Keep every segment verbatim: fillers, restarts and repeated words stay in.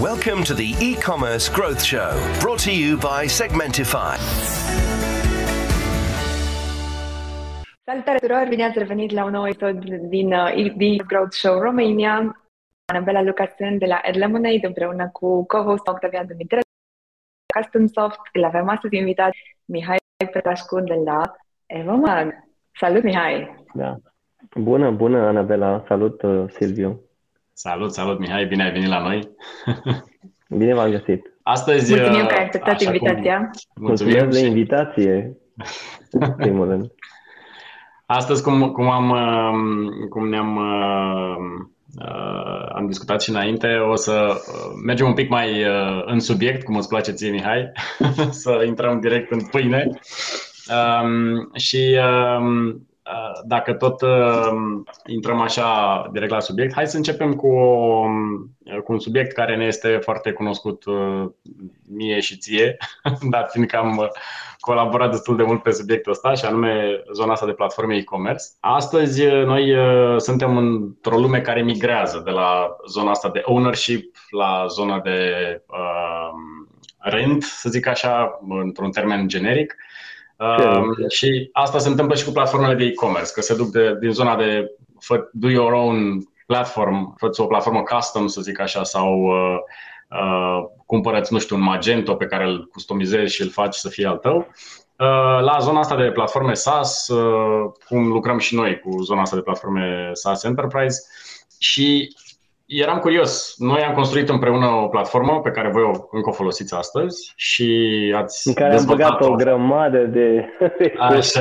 Welcome to the e-commerce growth show, brought to you by Segmentify. Salutare tuturor, bine ați revenit la un nou episod din e-commerce Growth Show Romania. Anabela Luca sunt de la adLemonade împreună cu co-host Octavian Dumitrescu de la CustomSoft. Îl avem astăzi invitat Mihai Patrascu de la evoMAG. Salut, Mihai! Da. Bună, bună, Anabela! Salut, Silviu! Salut, salut, Mihai! Bine ai venit la noi! Bine v-am găsit! Astăzi, mulțumim că ai acceptat invitația! Cum... Mulțumim, mulțumim de invitație! În primul rând! Astăzi, cum, cum, am, cum ne-am am discutat și înainte, o să mergem un pic mai în subiect, cum îți place ție, Mihai, să intrăm direct în pâine. Și dacă tot intrăm așa direct la subiect, hai să începem cu, cu un subiect care ne este foarte cunoscut mie și ție, dar fiindcă am colaborat destul de mult pe subiectul ăsta, și anume zona asta de platforme e-commerce. Astăzi noi suntem într-o lume care migrează de la zona asta de ownership la zona de rent, să zic așa, într-un termen generic. Uh, și asta se întâmplă și cu platformele de e-commerce, că se duc de, din zona de do your own platform, fă-ți o platformă custom, să zic așa, sau uh, uh, cumpără-ți, nu știu, un Magento pe care îl customizezi și îl faci să fie al tău, uh, la zona asta de platforme SaaS, uh, cum lucrăm și noi cu zona asta de platforme SaaS Enterprise. Și eram curios, noi am construit împreună o platformă pe care voi o încă o folosiți astăzi și ați în care am băgat o grămadă de așa.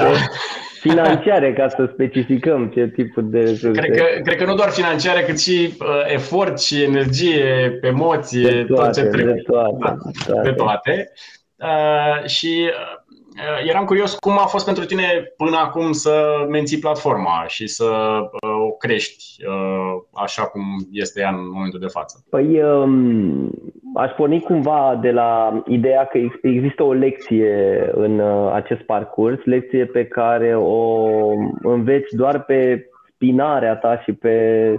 Financiare, ca să specificăm ce tipul de resurse. Cred că, cred că nu doar financiare, cât și uh, efort și energie, emoție, de toate, tot ce trebuie. De toate. Da, toate. De toate. Uh, și uh, eram curios cum a fost pentru tine până acum să menții platforma și să uh, o crești uh, așa cum este ea în momentul de față. Păi um, aș porni cumva de la ideea că există o lecție în uh, acest parcurs, lecție pe care o înveți doar pe spinarea ta și pe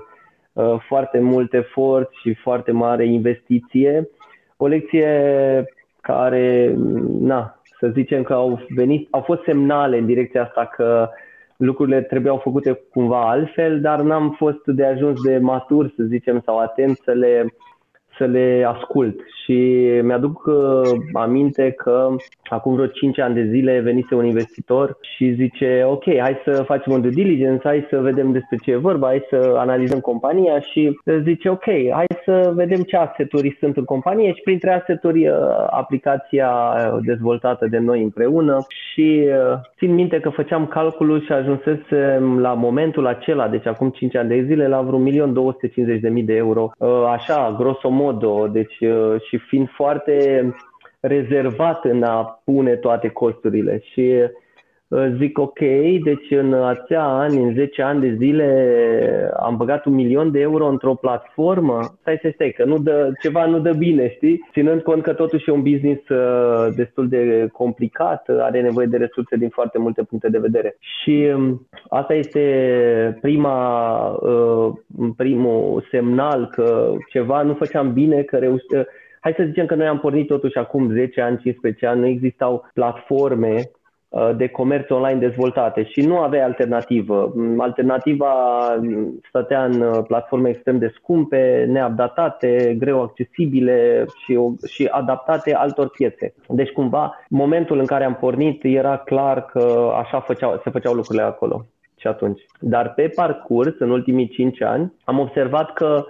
uh, foarte mult efort și foarte mare investiție. O lecție care, na, să zicem că au venit, au fost semnale în direcția asta că lucrurile trebuiau făcute cumva altfel, dar n-am fost de ajuns de matur, să zicem, sau atent să le, să le ascult. Și mi-aduc aminte că acum vreo cinci ani de zile venise un investitor și zice, ok, hai să facem un due diligence, hai să vedem despre ce e vorba, hai să analizăm compania și zice, ok, hai să vedem ce asset-uri sunt în companie și printre asset-uri aplicația dezvoltată de noi împreună. Și țin minte că făceam calculul și ajunsesem la momentul acela, deci acum cinci ani de zile, la vreo un milion două sute cincizeci de mii de euro, așa, grosomodo, deci și fiind foarte rezervat în a pune toate costurile. Și zic ok, deci în acea ani, în zece ani de zile am băgat un milion de euro într-o platformă. Stai, stai, stai, că nu dă, ceva nu dă bine, știi? Ținând cont că totuși e un business destul de complicat, are nevoie de resurse din foarte multe puncte de vedere. Și asta este prima, primul semnal că ceva nu făceam bine, că reușeam. Hai să zicem că noi am pornit totuși acum zece ani, cincisprezece ani, nu existau platforme de comerț online dezvoltate și nu avea alternativă. Alternativa stătea în platforme extrem de scumpe, neupdatate, greu accesibile și, și adaptate altor piețe. Deci cumva momentul în care am pornit era clar că așa făceau, se făceau lucrurile acolo și atunci. Dar pe parcurs, în ultimii cinci ani, am observat că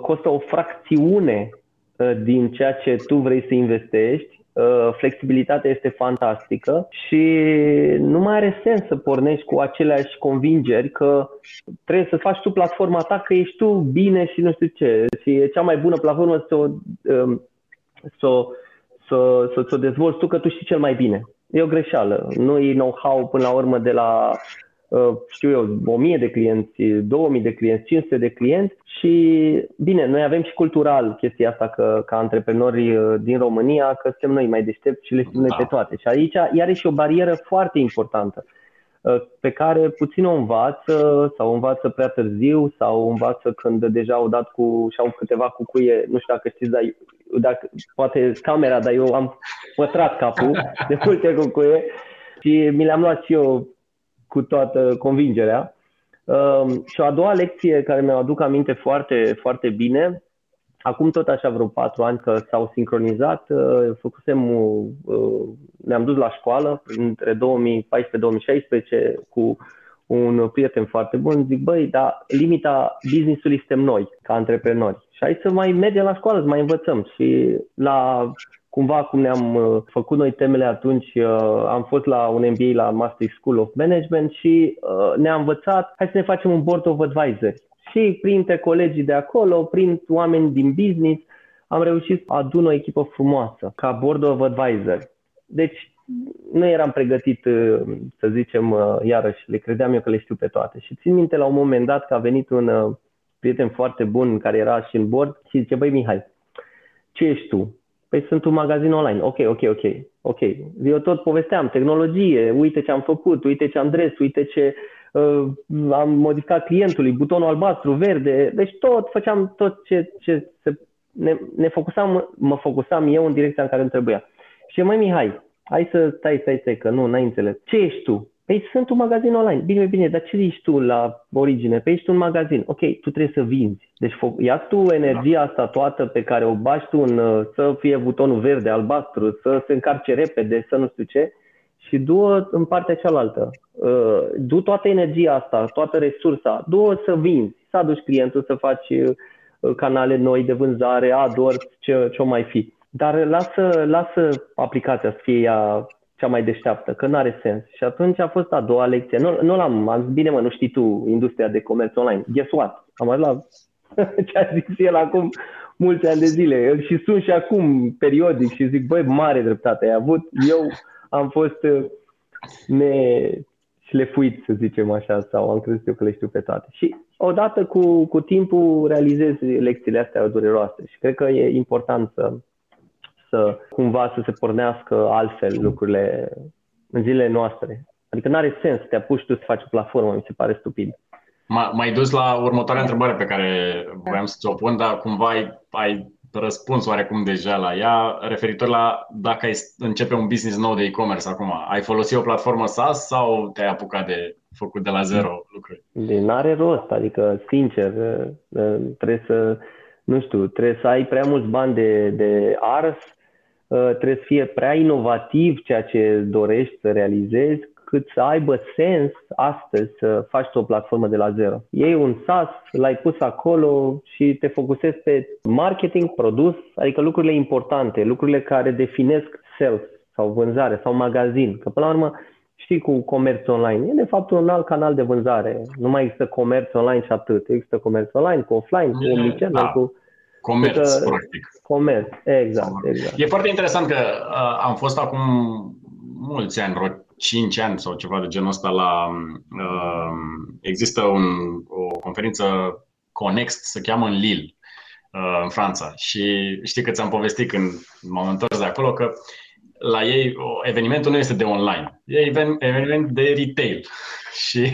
costă o fracțiune din ceea ce tu vrei să investești. Flexibilitatea este fantastică și nu mai are sens să pornești cu aceleași convingeri că trebuie să faci tu platforma ta, că ești tu bine și nu știu ce. Și e cea mai bună platformă să o, să, să, să, să o dezvolți tu, că tu știi cel mai bine. E o greșeală. Nu e know-how până la urmă de la, știu eu, o mie de clienți, două mii de clienți, cinci sute de clienți. Și bine, noi avem și cultural chestia asta că, ca antreprenori din România, că suntem noi mai deștepți și le știm noi pe toate. Și aici iarăși e o barieră foarte importantă. pe care puțin o învață sau învață prea târziu sau învață când deja au dat cu și au câteva cucuie, nu știu dacă știți, dar dacă, poate camera, dar eu am pătrat capul de multe cucuie și mi le-am luat și eu cu toată convingerea. Și o a doua lecție care mi-o aduc aminte foarte, foarte bine, acum tot așa vreo patru ani că s-au sincronizat, făcusem, ne-am dus la școală între două mii paisprezece două mii șaisprezece cu un prieten foarte bun, zic, băi, dar limita business-ului suntem noi, ca antreprenori. Și hai să mai mergem la școală, să mai învățăm. Și la, cumva, cum ne-am făcut noi temele atunci, am fost la un M B A la Master School of Management și ne-a învățat, hai să ne facem un board of advisors. Și printre colegii de acolo, prin oameni din business, am reușit să adun o echipă frumoasă, ca board of advisors. Deci nu eram pregătit, să zicem, iarăși, le credeam eu că le știu pe toate. Și țin minte la un moment dat că a venit un prieten foarte bun care era și în board și zice, băi Mihai, ce ești tu? Păi sunt un magazin online. Ok, ok, ok. ok. Eu tot povesteam tehnologie, uite ce am făcut, uite ce am dres, uite ce uh, am modificat clientului, butonul albastru, verde. Deci tot, făceam tot ce, ce se, ne, ne focusam, mă focusam eu în direcția în care îmi trebuia. Și măi Mihai, hai să stai, stai, stai, că nu, n-ai înțeles. Ce ești tu? Păi sunt un magazin online. Bine, bine, dar ce ești tu la origine? Păi ești un magazin. Ok, tu trebuie să vinzi. Deci ia tu energia asta toată pe care o bași tu în, să fie butonul verde, albastru, să se încarce repede, să nu știu ce, și du-o în partea cealaltă. Du toată energia asta, toată resursa, du-o să vinzi, să aduci clientul, să faci canale noi de vânzare, AdWords, ce o mai fi. Dar lasă, lasă aplicația să fie ea cea mai deșteaptă, că n-are sens. Și atunci a fost a doua lecție. Nu, nu l-am, am zis, bine mă, nu știi tu industria de comerț online. Guess what? Am ajuns la ce a zis el acum mulți ani de zile. Eu și sunt și acum periodic și zic, băi, mare dreptate ai avut. Eu am fost neșlefuit, să zicem așa, sau am crezut eu că le știu pe toate. Și odată cu, cu timpul realizez lecțiile astea dureroase și cred că e important să... Să, cumva să se pornească altfel lucrurile în zilele noastre. Adică n-are sens să te apuci tu să faci o platformă, mi se pare stupid. M-ai dus la următoarea întrebare pe care voiam să ți-o pun, dar cumva ai, ai răspuns oarecum deja la ea, referitor la dacă ai începe un business nou de e-commerce acum. Ai folosit o platformă SaaS sau te-ai apucat de făcut de la zero lucruri? Deci n-are rost, adică sincer, trebuie să, nu știu, trebuie să ai prea mulți bani de, de ars, trebuie să fie prea inovativ ceea ce dorești să realizezi, cât să aibă sens astăzi să faci o platformă de la zero. Iei un SaaS, l-ai pus acolo și te focusezi pe marketing, produs, adică lucrurile importante, lucrurile care definesc sales sau vânzare sau magazin. Că până la urmă știi cu comerț online, e de fapt un alt canal de vânzare. Nu mai există comerț online și atât. Există comerț online, cu offline, cu omnichannel, da. cu... Comerț, că... practic. Comerț, exact, exact. E foarte interesant că uh, am fost acum mulți ani, vreo cinci ani sau ceva de genul ăsta la... Uh, există un, o conferință Connect, se cheamă în Lille, uh, în Franța. Și știi că ți-am povestit când m-am întors de acolo că la ei evenimentul nu este de online, e eveniment de retail. Și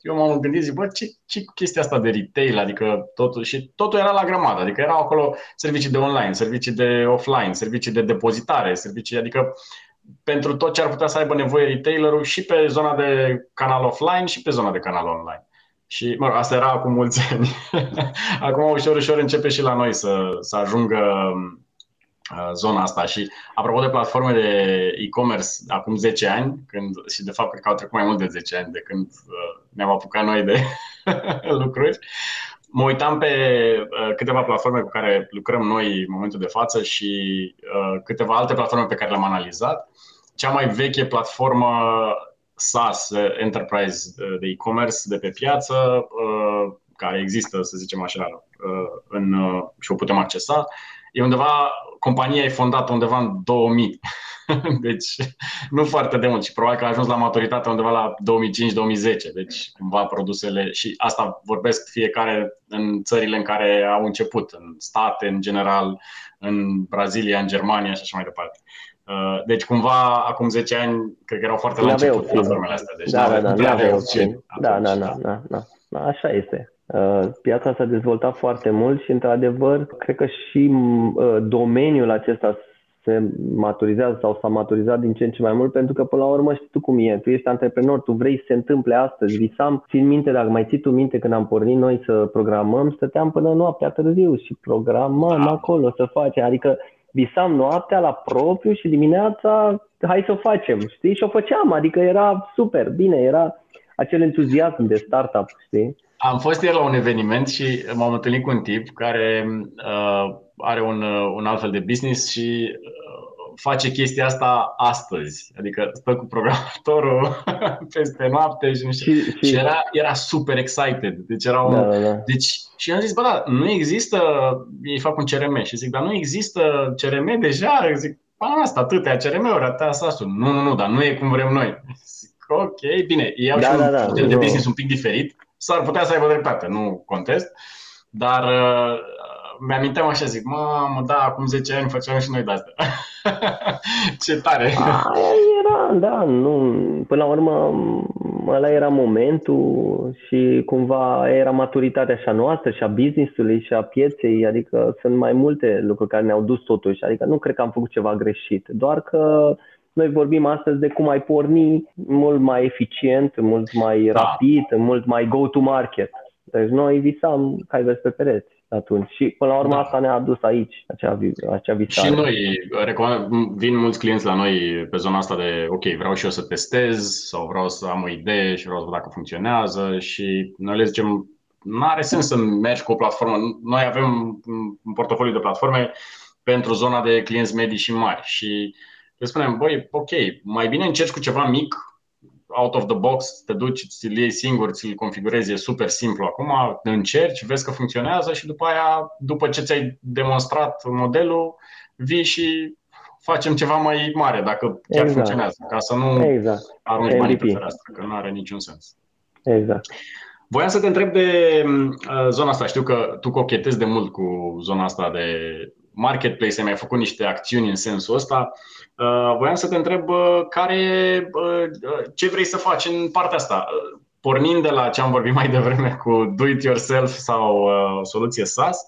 eu m-am gândit, zic, bă, ce, ce chestia asta de retail, adică totul, și totul era la grămadă, adică erau acolo servicii de online, servicii de offline, servicii de depozitare, servicii, adică pentru tot ce ar putea să aibă nevoie retailerul și pe zona de canal offline și pe zona de canal online. Și, mă rog, asta era acum mulți ani. Acum ușor, ușor începe și la noi să, să ajungă zona asta. Și apropo de platforme de e-commerce, acum zece ani, când, și de fapt cred că au trecut mai mult de zece ani de când ne-am apucat noi de lucruri, mă uitam pe câteva platforme cu care lucrăm noi în momentul de față și câteva alte platforme pe care le-am analizat. Cea mai veche platformă SaaS, Enterprise de e-commerce de pe piață, care există, să zicem așa, în, și o putem accesa, e undeva, compania e fondată undeva în două mii, deci nu foarte de mult și probabil că a ajuns la maturitate undeva la două mii cinci două mii zece, deci cumva produsele, și asta vorbesc fiecare în țările în care au început, în state în general, în Brazilia, în Germania și așa mai departe. Deci cumva acum zece ani cred că erau foarte la început platformele astea, deci da, da, da, aveau opțiuni. Da, da, da, da. Așa este. Piața s-a dezvoltat foarte mult și într-adevăr, cred că și domeniul acesta se maturizează sau s-a maturizat din ce în ce mai mult, pentru că până la urmă știi tu cum e, tu ești antreprenor, tu vrei să se întâmple astăzi, visam, țin minte, dacă mai ții tu minte când am pornit noi să programăm, stăteam până noaptea târziu și programam da. acolo să facem, adică visam noaptea la propriu și dimineața hai să o facem, știi, și o făceam, adică era super, bine, era acel entuziasm de startup, știi? Am fost ieri la un eveniment și m-am întâlnit cu un tip care uh, are un, un alt fel de business și uh, face chestia asta astăzi. Adică stă cu programatorul peste noapte și, și, și, și era, era super excited. Deci era un, da, da, da. Deci, și am zis, bă, da, nu există, ei fac un C R M și zic, dar nu există C R M deja? Zic, pana asta, atâtea C R M-uri, atâtea S A S-uri. Nu, nu, nu, dar nu e cum vrem noi. Zic, ok, bine, iau da, și da, un da, model da, de business un pic diferit. S-ar putea să aibă dreptate, nu contest, dar uh, mi-aminteam așa, zic, mamă, da, acum zece ani făceam și noi de asta. Ce tare! A, era, da, nu, până la urmă, ăla era momentul și cumva era maturitatea și a noastră și a business-ului și a pieței, adică sunt mai multe lucruri care ne-au dus totuși, adică nu cred că am făcut ceva greșit, doar că noi vorbim astăzi de cum ai porni mult mai eficient, mult mai rapid, da. mult mai go-to-market. Deci noi visam cai vezi pe pereți atunci și până la urmă da. asta ne-a adus aici, acea, acea visare. Și noi, recomand, vin mulți clienți la noi pe zona asta de ok, vreau și eu să testez sau vreau să am o idee și vreau să văd dacă funcționează și noi le zicem nu are sens să mergi cu o platformă. Noi avem un portofoliu de platforme pentru zona de clienți medii și mari și le spunem, băi, ok, mai bine încerci cu ceva mic, out of the box, te duci, ți-l iei singur, ți-l configurezi, e super simplu. Acum încerci, vezi că funcționează și după aia, după ce ți-ai demonstrat modelul, vii și facem ceva mai mare, dacă chiar exact. funcționează, ca să nu exact. arunci banii pe fereastră, că nu are niciun sens. Exact. Voiam să te întreb de zona asta. Știu că tu cochetezi de mult cu zona asta de marketplace, ai mai făcut niște acțiuni în sensul ăsta. Voiam să te întreb care, ce vrei să faci în partea asta, pornind de la ce am vorbit mai devreme cu do-it-yourself sau soluție SaaS.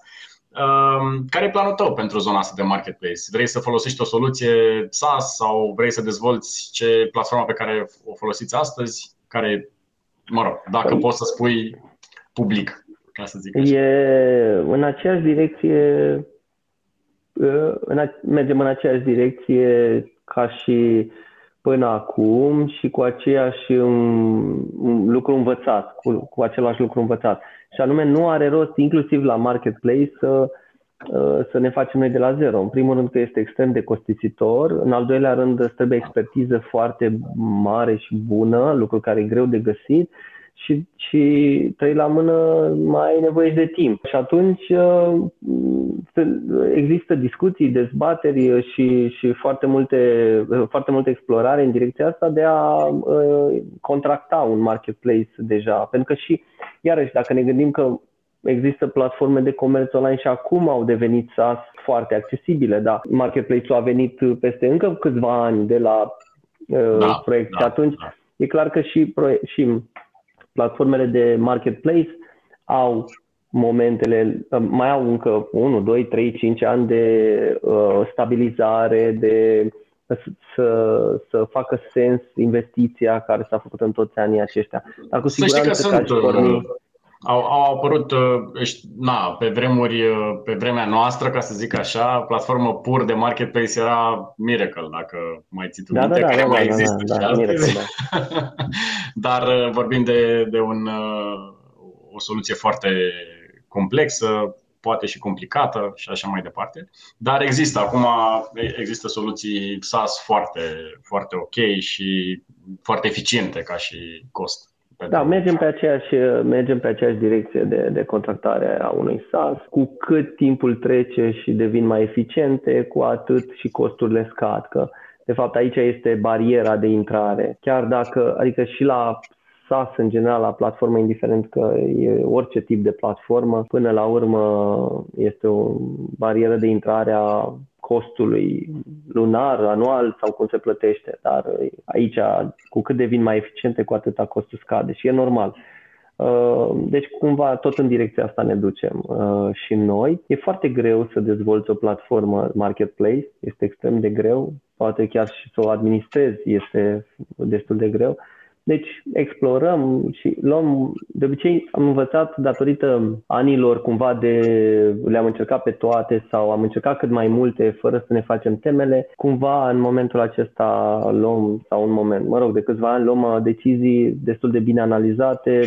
Care e planul tău pentru zona asta de marketplace? Vrei să folosești o soluție SaaS sau vrei să dezvolți ce platforma pe care o folosiți astăzi? Care, mă rog, dacă păi. poți să spui public, ca să zic așa. E în aceeași direcție... Mergem în aceeași direcție ca și până acum și cu aceeași lucru învățat, cu, cu același lucru învățat. Și anume nu are rost, inclusiv la marketplace, să, să ne facem noi de la zero. În primul rând că este extrem de costisitor, în al doilea rând îți trebuie expertiză foarte mare și bună, lucru care e greu de găsit. Și, și trei la mână mai ai nevoie de timp. Și atunci există discuții, dezbateri și, și foarte, multe, foarte multe explorare în direcția asta de a contracta un marketplace deja. Pentru că și, iarăși, dacă ne gândim că există platforme de comerț online și acum au devenit SaaS foarte accesibile, dar marketplace-ul a venit peste încă câțiva ani de la da, proiect. Da, și atununci da. e clar că și, și platformele de marketplace au momentele, mai au încă unu, doi, trei, cinci ani de uh, stabilizare, de să, să facă sens investiția care s-a făcut în toți anii aceștia. Dar cu siguranță să știi că sunt, porni... au, au apărut na, pe, vremuri, pe vremea noastră, ca să zic așa, platformă pur de marketplace era Miracle, dacă mai ții tu da, minte, da, care da, mai da, există da, da, Miracle, da. Dar vorbim de, de un, o soluție foarte complexă, poate și complicată și așa mai departe. Dar există, acum există soluții SaaS foarte, foarte ok și foarte eficiente ca și cost. Da, mergem pe aceeași, mergem pe aceeași direcție de, de contractare a unui SaaS. Cu cât timpul trece și devin mai eficiente, cu atât și costurile scad. Că, de fapt, aici este bariera de intrare. Chiar dacă, adică și la SaaS în general, la platformă, indiferent că e orice tip de platformă, până la urmă este o barieră de intrare a costului lunar, anual sau cum se plătește, dar aici cu cât devin mai eficiente, cu atâta costul scade și e normal. Deci cumva tot în direcția asta ne ducem și noi. E foarte greu să dezvolți o platformă marketplace, este extrem de greu, poate chiar și să o administrezi este destul de greu. Deci explorăm și luăm, de obicei am învățat datorită anilor cumva de, le-am încercat pe toate sau am încercat cât mai multe fără să ne facem temele, cumva în momentul acesta luăm, sau un moment, mă rog, de câțiva ani luăm decizii destul de bine analizate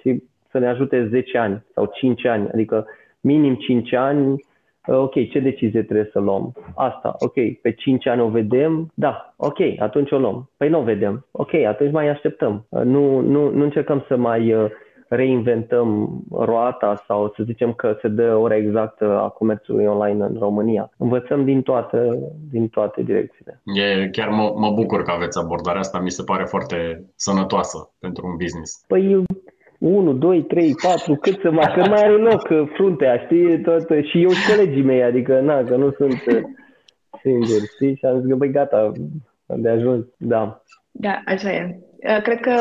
și să ne ajute zece ani sau cinci ani, adică minim cinci ani. Ok, ce decizie trebuie să luăm? Asta, ok, pe cinci ani o vedem, da, ok, atunci o luăm. Păi nu o vedem, ok, atunci mai așteptăm. Nu, nu, nu încercăm să mai reinventăm roata sau să zicem că se dă ora exactă a comerțului online în România. Învățăm din toate, din toate direcțiile. E, chiar mă, mă bucur că aveți abordarea asta, mi se pare foarte sănătoasă pentru un business. Păi... unu, doi, trei, patru, cât să mai, că mai are loc fruntea, știi, tot, și eu și colegii mei, adică, na, că nu sunt singur, știi, și am zis că, băi, gata, am de ajuns, da. Da, așa e. Cred că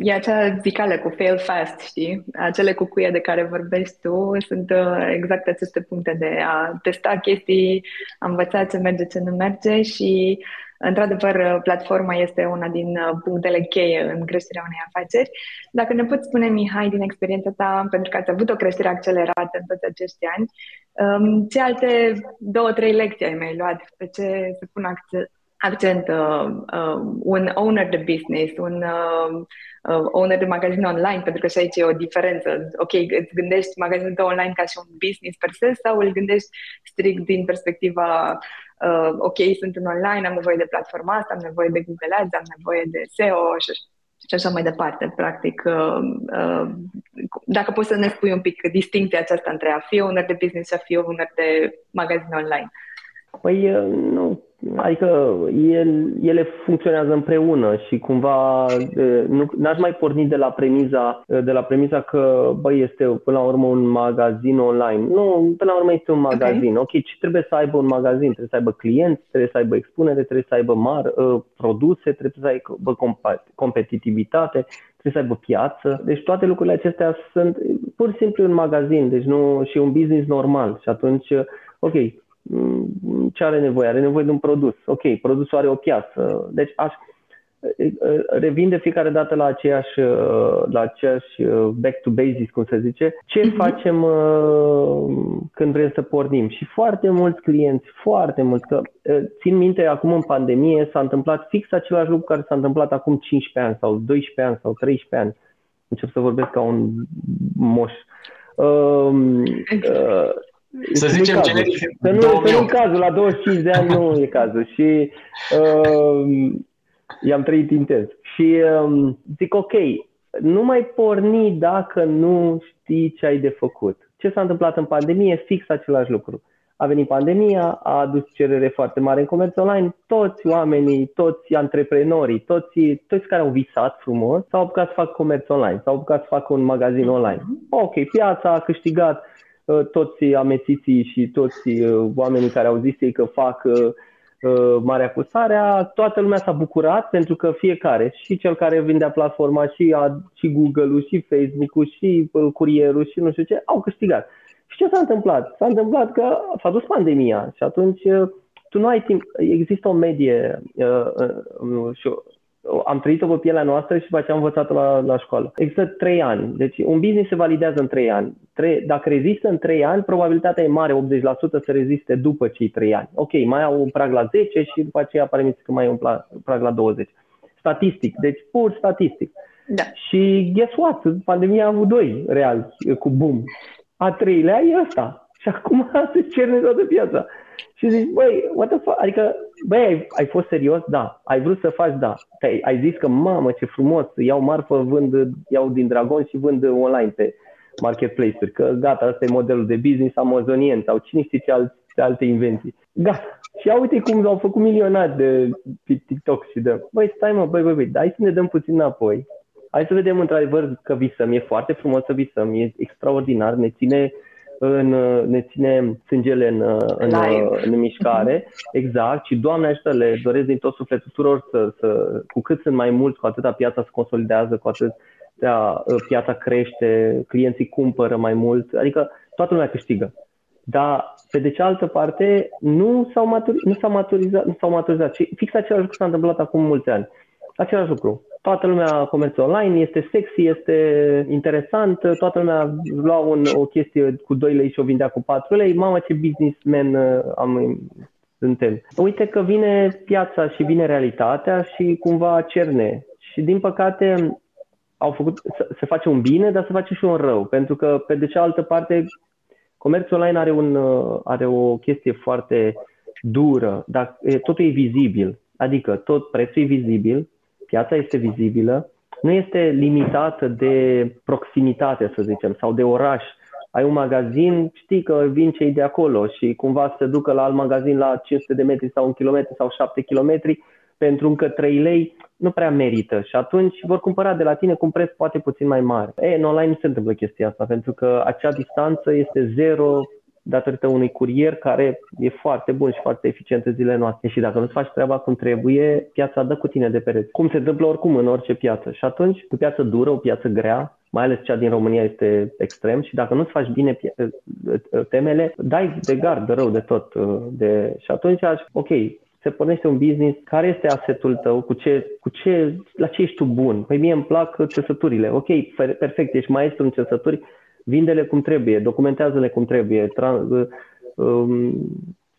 e acea zicală cu fail fast, știi? Acele cucuie de care vorbești tu sunt exact aceste puncte de a testa chestii, a învăța ce merge, ce nu merge și, într-adevăr, platforma este una din punctele cheie în creșterea unei afaceri. Dacă ne poți spune, Mihai, din experiența ta, pentru că ați avut o creștere accelerată în toți acești ani, ce alte două, trei lecții ai mai luat? Pe ce se pun accent? accent, uh, uh, un owner de business, un uh, uh, owner de magazin online, pentru că și aici e o diferență. Ok, îți gândești magazinul tău online ca și un business per se sau îl gândești strict din perspectiva uh, ok, sunt în online, am nevoie de platforma asta, am nevoie de Google Ads, am nevoie de S E O și, și așa mai departe. Practic, uh, uh, dacă poți să ne spui un pic distincția aceasta între a fi owner de business și a fi owner de magazin online. Păi nu, adică ele, ele funcționează împreună și cumva nu, n-aș mai porni de la premiza, de la premiza că băi, este până la urmă un magazin online. Nu, până la urmă este un magazin. Okay. Ok, ce trebuie să aibă un magazin? Trebuie să aibă clienți, trebuie să aibă expunere, trebuie să aibă mari uh, produse, trebuie să aibă comp- competitivitate, trebuie să aibă piață. Deci toate lucrurile acestea sunt pur și simplu un magazin, deci nu și un business normal. Și atunci, ok, ce are nevoie? Are nevoie de un produs. Ok, produsul are o piață. Deci aș, revin de fiecare dată la aceeași, la aceeași back to basics, cum se zice. Ce mm-hmm. facem uh, când vrem să pornim? Și foarte mulți clienți, foarte mulți, că uh, țin minte, acum în pandemie s-a întâmplat fix același lucru care s-a întâmplat acum cincisprezece ani sau doisprezece ani sau treisprezece ani. Încep să vorbesc ca un moș. Uh, uh, Să zicem că nu, nu e cazul, la douăzeci și cinci de ani nu e cazul și uh, i-am trăit intens și uh, zic ok, nu mai porni dacă nu știi ce ai de făcut. Ce s-a întâmplat în pandemie? Fix același lucru. A venit pandemia, a adus cerere foarte mare în comerț online, toți oamenii, toți antreprenorii, toți, toți care au visat frumos s-au apucat să facă comerț online, s-au apucat să facă un magazin online. Ok, piața a câștigat. Toți amețiții și toți oamenii care au zis ei că fac uh, marea cu sarea, toată lumea s-a bucurat pentru că fiecare, și cel care vindea platforma, și, a, și Google-ul, și Facebook-ul, și uh, curierul, și nu știu ce, au câștigat. Și ce s-a întâmplat? S-a întâmplat că s-a dus pandemia și atunci uh, tu nu ai timp, există o medie uh, uh, și o, am trăit-o pe pielea noastră și după aceea am învățat-o la, la școală. Există trei ani. Deci un business se validează în trei ani. Tre- dacă rezistă în trei ani, probabilitatea e mare, optzeci la sută să reziste după cei trei ani. Ok, mai au un prag la zece și după aceea apare că mai e un prag la douăzeci. Statistic, deci pur statistic. Da. Și guess what? Pandemia a avut doi real cu boom. A treilea e ăsta. Și acum se cerne toată piața. Și zici, băi, what the fuck? Adică, băi, ai, ai fost serios? Da. Ai vrut să faci? Da. Te-ai, ai zis că, mamă, ce frumos, iau marfă, vând, iau din Dragon și vând online pe marketplace-uri. Că gata, ăsta e modelul de business amazonien sau cine știe ce alte, alte invenții. Gata. Și ia uite cum au făcut milionari de TikTok și de... Băi, stai mă, băi, băi, băi, hai să ne dăm puțin înapoi. Hai să vedem într-adevăr că visăm. E foarte frumos să visăm. E extraordinar. Ne ține... în, ne ține sângele în, în, în mișcare. Exact. Și Doamne ajută, le doresc din tot sufletul tuturor să, să, cu cât sunt mai mulți, cu atâta piața se consolidează, cu atâta piața crește, clienții cumpără mai mult, adică toată lumea câștigă. Dar, pe de cealaltă parte, nu s-au, maturi, nu s-au maturizat, nu s-au maturizat. Și fix același lucru s-a întâmplat acum mulți ani. Același lucru. Toată lumea comerț online, este sexy, este interesant, toată lumea lua un, o chestie cu doi lei și o vindea cu patru lei. Mamă, ce businessman am, suntem. Uite că vine piața și vine realitatea și cumva cerne. Și din păcate au făcut, se face un bine, dar se face și un rău. Pentru că pe de cealaltă parte comerțul online are, un, are o chestie foarte dură, dar totul e vizibil. Adică tot prețul e vizibil, piața este vizibilă, nu este limitată de proximitate, să zicem, sau de oraș. Ai un magazin, știi că vin cei de acolo și cumva să se ducă la alt magazin la cinci sute de metri sau un kilometru sau șapte kilometri pentru încă trei lei, nu prea merită și atunci vor cumpăra de la tine cu un preț poate puțin mai mare. E, în online nu se întâmplă chestia asta pentru că acea distanță este zero datorită unui curier care e foarte bun și foarte eficient în zilele noastre. Și dacă nu-ți faci treaba cum trebuie, piața dă cu tine de pereți. Cum se întâmplă oricum în orice piață. Și atunci, o piață dură, o piață grea, mai ales cea din România este extrem și dacă nu-ți faci bine temele, dai de gard, de rău, de tot. De... Și atunci, ok, se pornește un business, care este asset-ul tău, cu ce, cu ce, la ce ești tu bun? Păi mie îmi plac țesăturile. Ok, perfect, ești maestru în țesături, vinde-le cum trebuie, documentează-le cum trebuie, tra- um,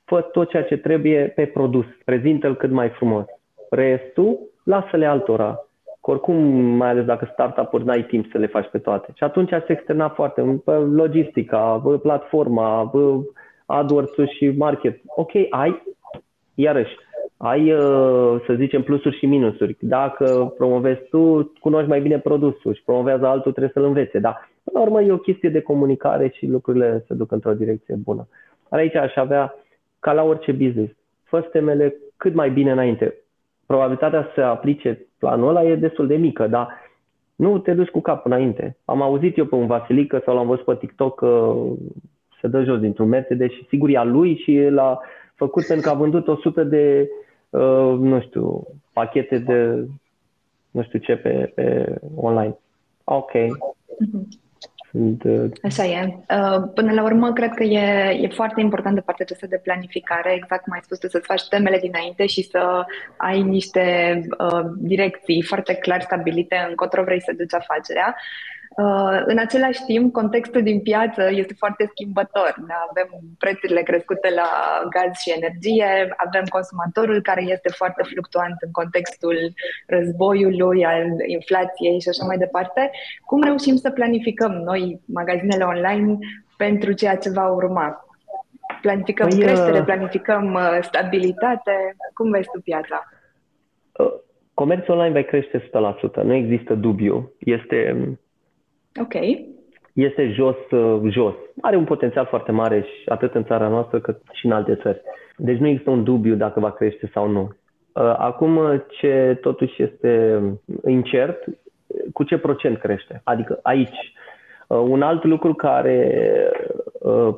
fă tot ceea ce trebuie pe produs, prezintă-l cât mai frumos. Restul, lasă-le altora. Că oricum, mai ales dacă startup-uri, n-ai timp să le faci pe toate. Și atunci ați externat foarte logistica, platforma, AdWords-ul și market. Ok, ai, iarăși, ai, să zicem, plusuri și minusuri. Dacă promovezi tu, cunoști mai bine produsul și promovează altul, trebuie să-l învețe, da? Până la urmă e o chestie de comunicare și lucrurile se duc într-o direcție bună. Aici aș avea, ca la orice business, fă temele cât mai bine înainte. Probabilitatea să aplice planul ăla e destul de mică, dar nu te duci cu capul înainte. Am auzit eu pe un Vasilică sau l-am văzut pe TikTok că se dă jos dintr-un Mercedes și sigur e a lui și l-a făcut pentru că a vândut o sută de, nu știu, pachete de nu știu ce pe, pe online. Ok. Așa e. Până la urmă, cred că e, e foarte important de partea aceasta de planificare. Exact cum ai spus tu, să-ți faci temele dinainte și să ai niște uh, direcții foarte clar stabilite încotro vrei să duci afacerea. Uh, în același timp, contextul din piață este foarte schimbător. Avem prețurile crescute la gaz și energie, avem consumatorul care este foarte fluctuant în contextul războiului, al inflației și așa mai departe. Cum reușim să planificăm noi magazinele online pentru ceea ce va urma? Planificăm păi, creștere, planificăm stabilitate? Cum vezi tu piața? Comerțul online va crește o sută la sută, nu există dubiu. Este... Okay. Este jos, jos. Are un potențial foarte mare și atât în țara noastră cât și în alte țări. Deci nu există un dubiu dacă va crește sau nu. Acum ce totuși este incert, cu ce procent crește? Adică aici. Un alt lucru care,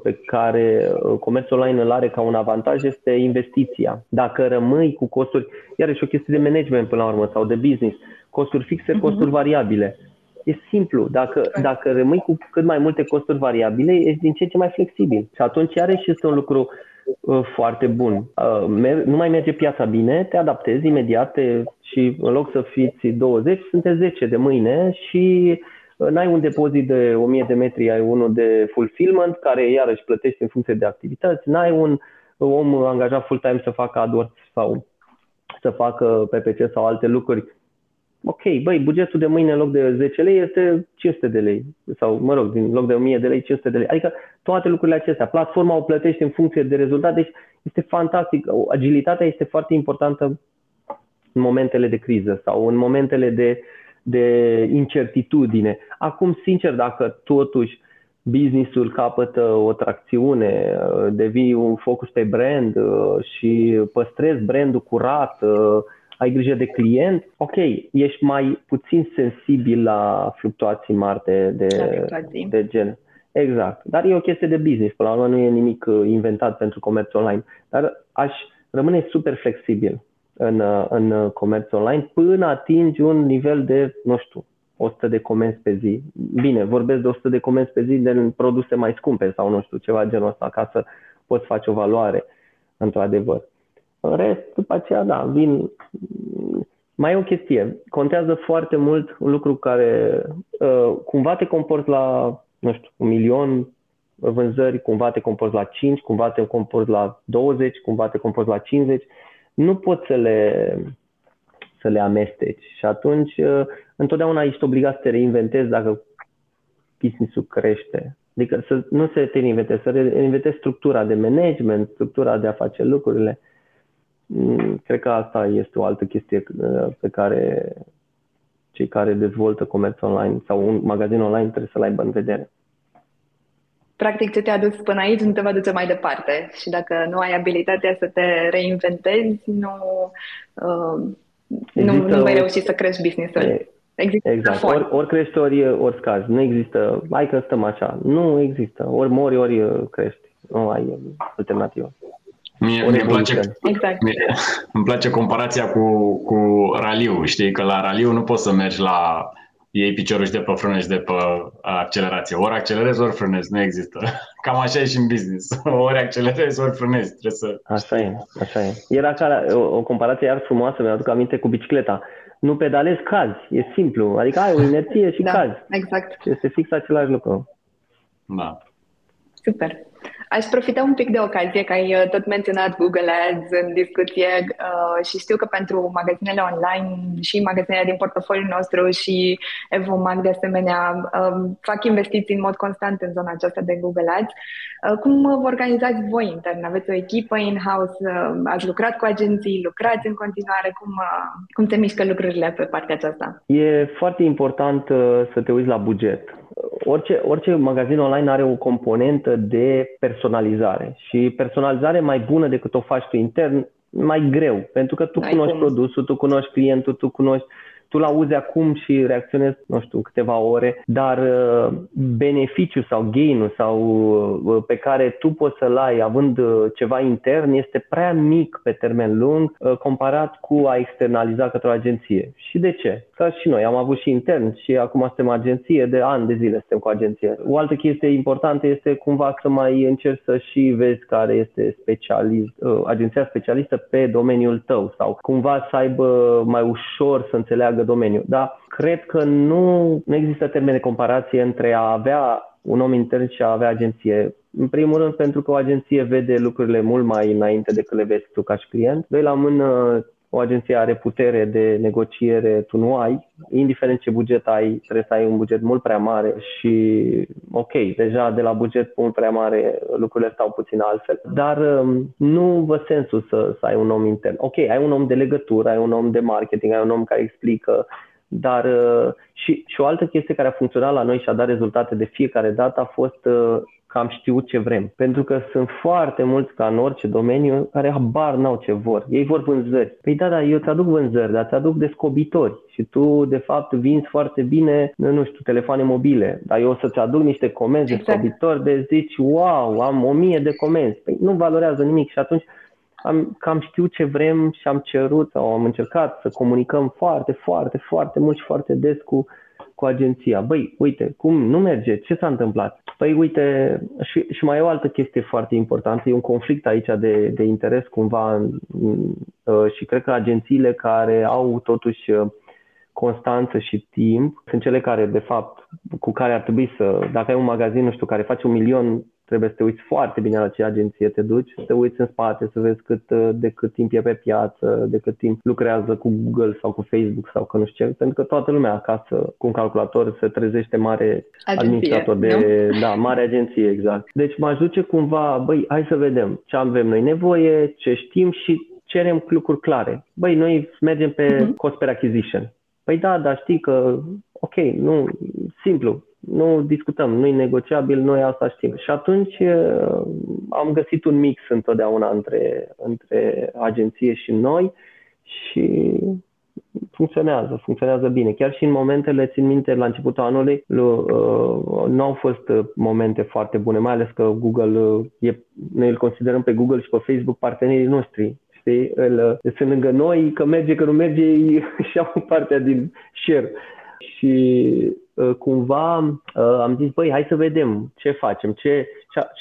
pe care comerțul online îl are ca un avantaj este investiția. Dacă rămâi cu costuri, iarăși o chestie de management până la urmă sau de business, costuri fixe, uh-huh. costuri variabile. E simplu, dacă, dacă rămâi cu cât mai multe costuri variabile, ești din ce în ce mai flexibil. Și atunci iarăși este un lucru uh, foarte bun. Uh, mer- nu mai merge piața bine, te adaptezi imediat te, și în loc să fiți douăzeci, sunteți zece de mâine și uh, n-ai un depozit de o mie de metri, ai unul de fulfillment, care iarăși plătești în funcție de activități, n-ai un om angajat full-time să facă AdWords sau să facă P P C sau alte lucruri. Ok, băi, bugetul de mâine în loc de zece lei este cinci sute de lei sau, mă rog, din loc de o mie de lei, cinci sute de lei. Adică toate lucrurile acestea. Platforma o plătești în funcție de rezultat, deci este fantastic. Agilitatea este foarte importantă în momentele de criză sau în momentele de, de incertitudine. Acum, sincer, dacă totuși business-ul capătă o tracțiune, devii un focus pe brand și păstrezi brand-ul curat, ai grijă de client, ok, ești mai puțin sensibil la fluctuații mari de, de, de gen. Exact. Dar e o chestie de business. Până la urmă nu e nimic inventat pentru comerț online. Dar aș rămâne super flexibil în, în comerț online până atingi un nivel de, nu știu, o sută de comenzi pe zi. Bine, vorbesc de o sută de comenzi pe zi de produse mai scumpe sau nu știu, ceva genul ăsta, ca să poți face o valoare, într-adevăr. În rest, după aceea, da, vin... Mai e o chestie. Contează foarte mult un lucru care uh, cumva te comporți la, nu știu, un milion vânzări, cumva te comporți la cinci, cumva te comporți la douăzeci, cumva te comporți la cincizeci. Nu poți să le, să le amesteci și atunci uh, întotdeauna ești obligat să te reinventezi dacă business-ul crește. Adică să nu se te reinventezi, să reinventezi structura de management, structura de a face lucrurile. Cred că asta este o altă chestie pe care cei care dezvoltă comerț online sau un magazin online trebuie să-l aibă în vedere. Practic ce te-a dus până aici nu te va duce mai departe și dacă nu ai abilitatea să te reinventezi, nu, uh, nu, nu vei reuși să crești business-ul. Există exact. Ori, ori crești, ori, ori scazi. Nu există, hai că stăm așa. Nu există. Ori mori, ori crești. Nu ai alternativă. Mie îmi place, exact. mie, îmi place comparația cu, cu raliu. Știi că la raliu nu poți să mergi la iei piciorul și de pe frână și de pe accelerație. Ori accelerezi, ori frânezi. Nu există. Cam așa e și în business. Ori accelerezi, ori frânezi. Trebuie să... Așa e, așa e. Era ca o, o comparație iar frumoasă, mi-aduc aminte, cu bicicleta. Nu pedalezi, cazi. E simplu. Adică ai o inerție și da, cazi. Exact. Este fix același lucru. Da. Super. Aș profita un pic de ocazie că ai tot menționat Google Ads în discuție uh, și știu că pentru magazinele online și magazinele din portofoliul nostru și evoMAG de asemenea uh, fac investiții în mod constant în zona aceasta de Google Ads. Uh, cum vă organizați voi intern? Aveți o echipă in-house? Uh, ați lucrat cu agenții? Lucrați în continuare? Cum, uh, cum se mișcă lucrurile pe partea aceasta? E foarte important uh, să te uiți la buget. Orice, orice magazin online are o componentă de personalizare și personalizare mai bună decât o faci tu intern, mai greu, pentru că tu cunoști produsul, tu cunoști clientul, tu cunoști, tu-l auzi acum și reacționezi, nu știu, câteva ore, dar beneficiul sau gain-ul sau pe care tu poți să-l ai având ceva intern este prea mic pe termen lung comparat cu a externaliza către o agenție. Și de ce? Ca și noi, am avut și intern și acum suntem agenție, de ani de zile suntem cu agenție. O altă chestie importantă este cumva să mai încerci să și vezi care este specialist, agenția specialistă pe domeniul tău sau cumva să aibă mai ușor să înțeleagă domeniul. Dar cred că nu, nu există termen de comparație între a avea un om intern și a avea agenție. În primul rând pentru că o agenție vede lucrurile mult mai înainte decât le vezi tu ca și client. Doi la mână, o agenție are putere de negociere, tu nu ai. Indiferent ce buget ai, trebuie să ai un buget mult prea mare și ok, deja de la buget mult prea mare lucrurile stau puțin altfel. Dar nu văd sensul să, să ai un om intern. Ok, ai un om de legătură, ai un om de marketing, ai un om care explică. Dar și, și o altă chestie care a funcționat la noi și a dat rezultate de fiecare dată a fost că am știut ce vrem. Pentru că sunt foarte mulți, ca în orice domeniu, care habar n-au ce vor. Ei vor vânzări. Păi da, da, eu îți aduc vânzări, dar îți aduc descobitori. Și tu, de fapt, vinzi foarte bine, nu știu, telefoane mobile. Dar eu o să-ți aduc niște comenzi exact. Descobitori de zici, wow, am o mie de comenzi. Păi nu valorează nimic și atunci... Am, că am știut ce vrem și am cerut sau am încercat să comunicăm foarte, foarte, foarte mult și foarte des cu, cu agenția. Băi, uite, cum nu merge? Ce s-a întâmplat? Păi, uite, și, și mai e o altă chestie foarte importantă. E un conflict aici de, de interes cumva și cred că agențiile care au totuși constanță și timp sunt cele care, de fapt, cu care ar trebui să, dacă ai un magazin, nu știu, care face un milion, trebuie să te uiți foarte bine la ce agenție te duci, să te uiți în spate, să vezi cât, de cât timp e pe piață, de cât timp lucrează cu Google sau cu Facebook sau că nu știu ce, pentru că toată lumea acasă cu un calculator se trezește mare agenție, administrator de... Nu? Da, mare agenție, exact. Deci m-aș duce cumva, băi, hai să vedem ce avem noi nevoie, ce știm și cerem lucruri clare. Băi, noi mergem pe uh-huh. cost per acquisition. Păi da, dar știi că, ok, nu, simplu. Nu discutăm, nu e negociabil, noi asta știm. Și atunci am găsit un mix întotdeauna între, între agenție și noi și funcționează, funcționează bine. Chiar și în momentele, țin minte, la începutul anului, nu au fost momente foarte bune, mai ales că Google, e, noi îl considerăm pe Google și pe Facebook partenerii noștri. Știi? Îl, sunt lângă noi, că merge, că nu merge, și-au partea din share. Și cumva am zis, băi, hai să vedem ce facem. Ce...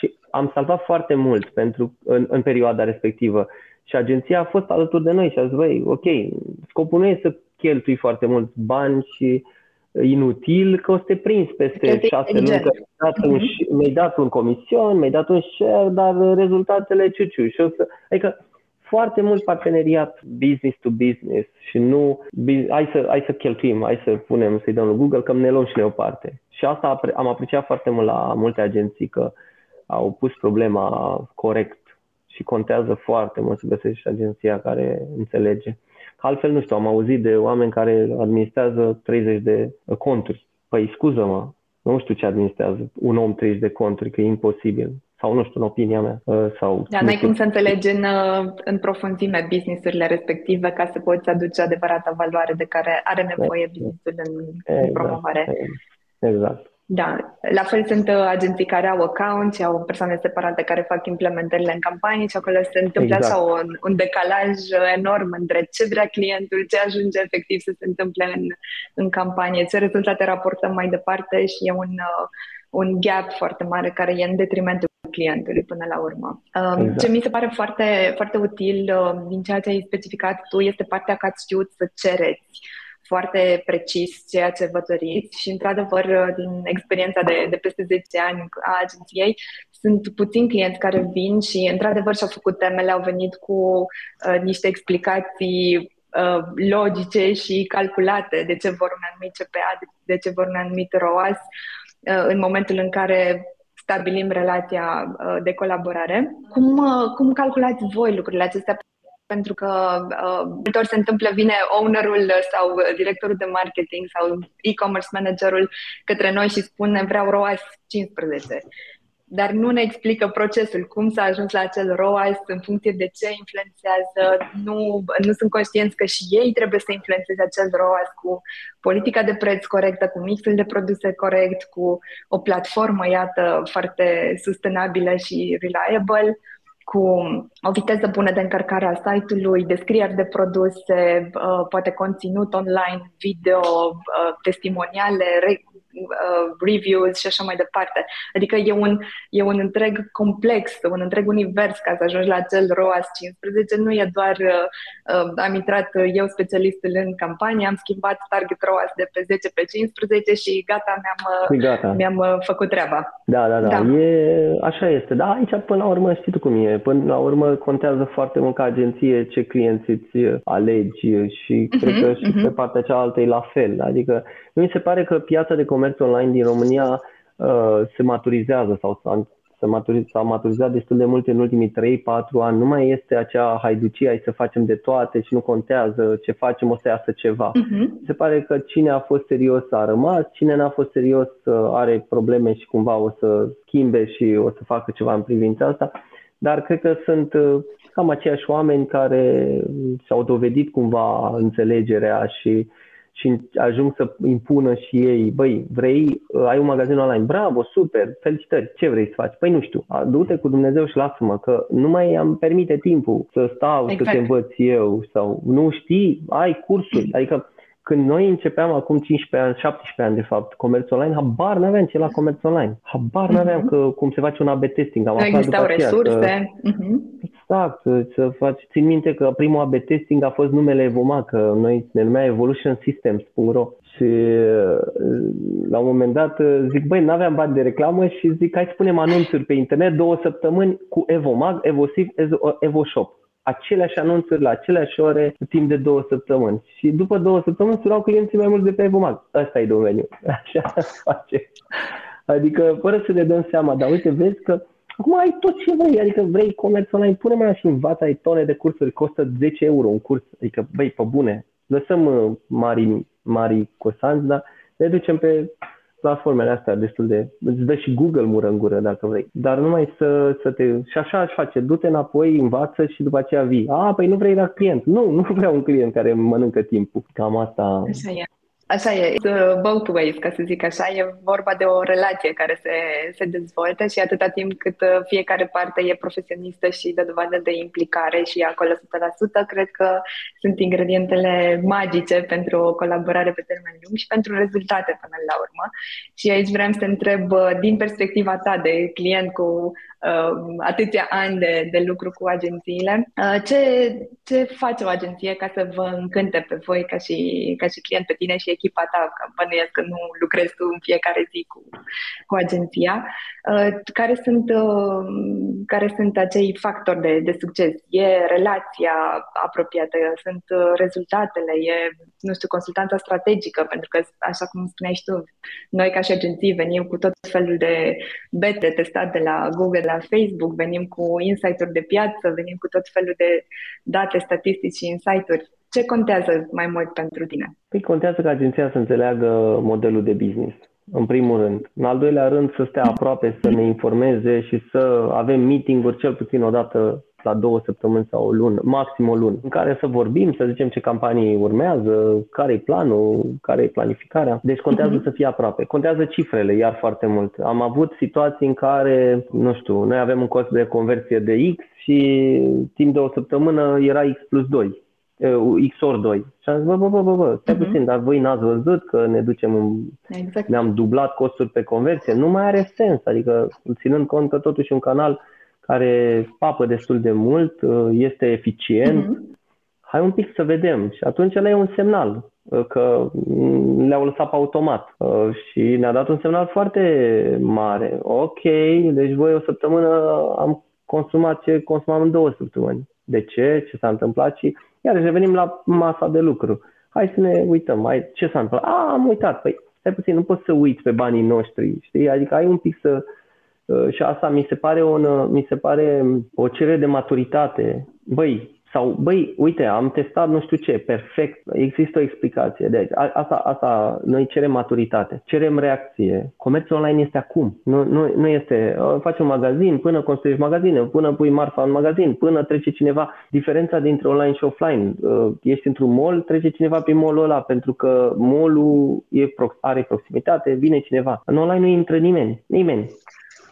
Și am salvat foarte mult pentru, în, în perioada respectivă. Și agenția a fost alături de noi și a zis, băi, ok, scopul nu e să cheltui foarte mulți bani și inutil, că o să te prinzi peste șase luni, că mi-ai dat, un, mi-ai dat un comision, mi-ai dat un share, dar rezultatele ciuciu. Și o să... Adică foarte mult parteneriat business to business și nu hai să, hai să cheltuim, hai să punem, să-i dăm lui Google, că ne luăm și noi o parte. Și asta am apreciat foarte mult la multe agenții, că au pus problema corect. Și contează foarte mult să găsești agenția care înțelege. Altfel, nu știu, am auzit de oameni care administrează treizeci de conturi. Păi, scuză-mă, nu știu ce administrează un om treizeci de conturi, că e imposibil. Sau, nu știu, în opinia mea. Sau, da, n-ai cum să înțelegi în, în profunzime business-urile respective ca să poți aduce adevărata valoare de care are nevoie business-ul în, exact, în promovare. Exact. Da, la fel sunt agenții care au account și au persoane separate care fac implementările în campanii și acolo se întâmplă exact. așa un, un decalaj enorm între ce vrea clientul, ce ajunge efectiv să se întâmple în, în campanie, ce rezultate raportăm mai departe și e un, un gap foarte mare care e în detrimentul clientului până la urmă. Exact. Ce mi se pare foarte, foarte util din ceea ce ai specificat tu este partea că ați știut să cereți foarte precis ceea ce vă doriți și, într-adevăr, din experiența de, de peste zece ani a agenției, sunt puțini clienți care vin și, într-adevăr, și-au făcut temele, au venit cu uh, niște explicații uh, logice și calculate de ce vor un anumit C P A, de, de ce vor un anumit ROAS, uh, în momentul în care stabilim relația uh, de colaborare. Cum, uh, cum calculați voi lucrurile acestea? Pentru că uh, multe ori se întâmplă, vine ownerul sau directorul de marketing sau e-commerce managerul către noi și spune vreau ROAS cincisprezece, dar nu ne explică procesul, cum s-a ajuns la acel ROAS, în funcție de ce influențează, nu, nu sunt conștienți că și ei trebuie să influențeze acel ROAS cu politica de preț corectă, cu mixul de produse corect, cu o platformă, iată, foarte sustenabilă și reliable, cu o viteză bună de încărcare a site-ului, descrieri de produse, poate conținut online, video, testimoniale, reviews și așa mai departe. Adică e un, e un întreg complex, un întreg univers ca să ajungi la acel ROAS cincisprezece. Nu e doar am intrat eu specialistul în campanie, am schimbat target ROAS de pe zece pe cincisprezece și gata, mi-am, gata. mi-am făcut treaba. Da, da, da. da. E, așa este. Da, aici până la urmă știi tu cum e. Până la urmă contează foarte mult ca agenție ce clienți îți alegi și uh-huh, cred că și uh-huh. pe partea cealaltă e la fel. Adică mi se pare că piața de comerț online din România uh, se maturizează sau s-a, s-a, maturiz, s-a maturizat destul de mult în ultimii trei patru ani. Nu mai este acea haiducie, hai să facem de toate și nu contează ce facem, o să iasă ceva. Uh-huh. Se pare că cine a fost serios a rămas, cine n-a fost serios are probleme și cumva o să schimbe și o să facă ceva în privința asta. Dar cred că sunt cam aceiași oameni care și-au dovedit cumva înțelegerea și și ajung să impună și ei, băi, vrei, ai un magazin online, bravo, super, felicitări, ce vrei să faci? Păi nu știu, du-te cu Dumnezeu și lasă-mă, că nu mai îmi permite timpul să stau, exact. să te învăț eu, sau nu știi, ai cursuri, adică când noi începeam acum cincisprezece ani, șaptesprezece ani de fapt, comerț online, habar n-aveam ce e la comerț online. Habar n-aveam că cum se face un A B testing. Am aflat după aceea. Resurse. Că... Uh-huh. Exact. Să faci... Țin minte că primul A B testing a fost numele evoMAG, că noi ne numea evolution systems punct ro. Și la un moment dat zic, băi, n-aveam bani de reclamă și zic, hai să punem anunțuri pe internet două săptămâni cu evoMAG, evoSIV, evoShop. Aceleași anunțuri la aceleași ore timp de două săptămâni. Și după două săptămâni surau clienții mai mulți de pe evoMAG. Ăsta e domeniul. Așa face. Adică fără să ne dăm seama. Dar uite, vezi că acum ai tot ce vrei. Adică vrei comerț online, pune-mă la și învață, ai tone de cursuri, costă zece euro un curs. Adică, băi, pe bune, lăsăm mari, mari cosanți, dar ne ducem pe platformele astea destul de... Îți dă și Google mură în gură, dacă vrei. Dar numai să, să te... Și așa aș face. Du-te înapoi, învață și după aceea vii. A, păi nu vrei la client. Nu, nu vreau un client care mănâncă timpul. Cam asta... Așa e. Așa e, both ways, ca să zic așa, e vorba de o relație care se, se dezvoltă și atâta timp cât fiecare parte e profesionistă și dă dovadă de implicare și acolo o sută la sută, cred că sunt ingredientele magice pentru o colaborare pe termen lung și pentru rezultate până la urmă. Și aici vreau să te întreb, din perspectiva ta de client cu uh, atâția ani de, de lucru cu agențiile, uh, ce, ce face o agenție ca să vă încânte pe voi ca și, ca și client, pe tine și echipa ta, că bănuiesc că nu lucrezi tu în fiecare zi cu, cu agenția. Care sunt, care sunt acei factori de, de succes? E relația apropiată? Sunt rezultatele? E, nu știu, consultanța strategică? Pentru că, așa cum spuneai tu, noi ca și agenții venim cu tot felul de bete testate de la Google, la Facebook, venim cu insight-uri de piață, venim cu tot felul de date, statistici și insight-uri. Ce contează mai mult pentru tine? Păi contează ca agenția să înțeleagă modelul de business, în primul rând. În al doilea rând, să stea aproape, să ne informeze și să avem meeting-uri cel puțin o dată la două săptămâni sau o lună, maxim o lună, în care să vorbim, să zicem ce campanii urmează, care e planul, care e planificarea. Deci contează să fie aproape. Contează cifrele, iar foarte mult. Am avut situații în care, nu știu, noi avem un cost de conversie de X și timp de o săptămână era X plus doi. X ori doi. Și am zis, bă, bă, bă, bă, bă stai uh-huh. puțin, dar voi n-ați văzut că ne ducem în... Exact. Ne-am dublat costuri pe conversie. Nu mai are sens, adică ținând cont că totuși un canal care papă destul de mult, este eficient, uh-huh. hai un pic să vedem. Și atunci ăla e un semnal că le-au lăsat pe automat și ne-a dat un semnal foarte mare. Ok, deci voi o săptămână am consumat ce consumam în două săptămâni. De ce? Ce s-a întâmplat? Și iarăși revenim la masa de lucru. Hai să ne uităm. Hai, ce s-a întâmplat? A, am uitat. Păi, stai puțin, nu poți să uiți pe banii noștri, știi? Adică ai un pic să... Și asta mi se pare, un, mi se pare o cerere de maturitate. Băi, sau, băi, uite, am testat nu știu ce, perfect. Există o explicație. Deci, asta, asta, noi cerem maturitate, cerem reacție. Comerțul online este acum. Nu, nu, nu este, faci un magazin, până construiești magazine, până pui marfa în magazin, până trece cineva. Diferența dintre online și offline. Ești într-un mall, trece cineva prin mall-ul ăla, pentru că mall-ul e, are proximitate, vine cineva. În online nu intră nimeni, nimeni.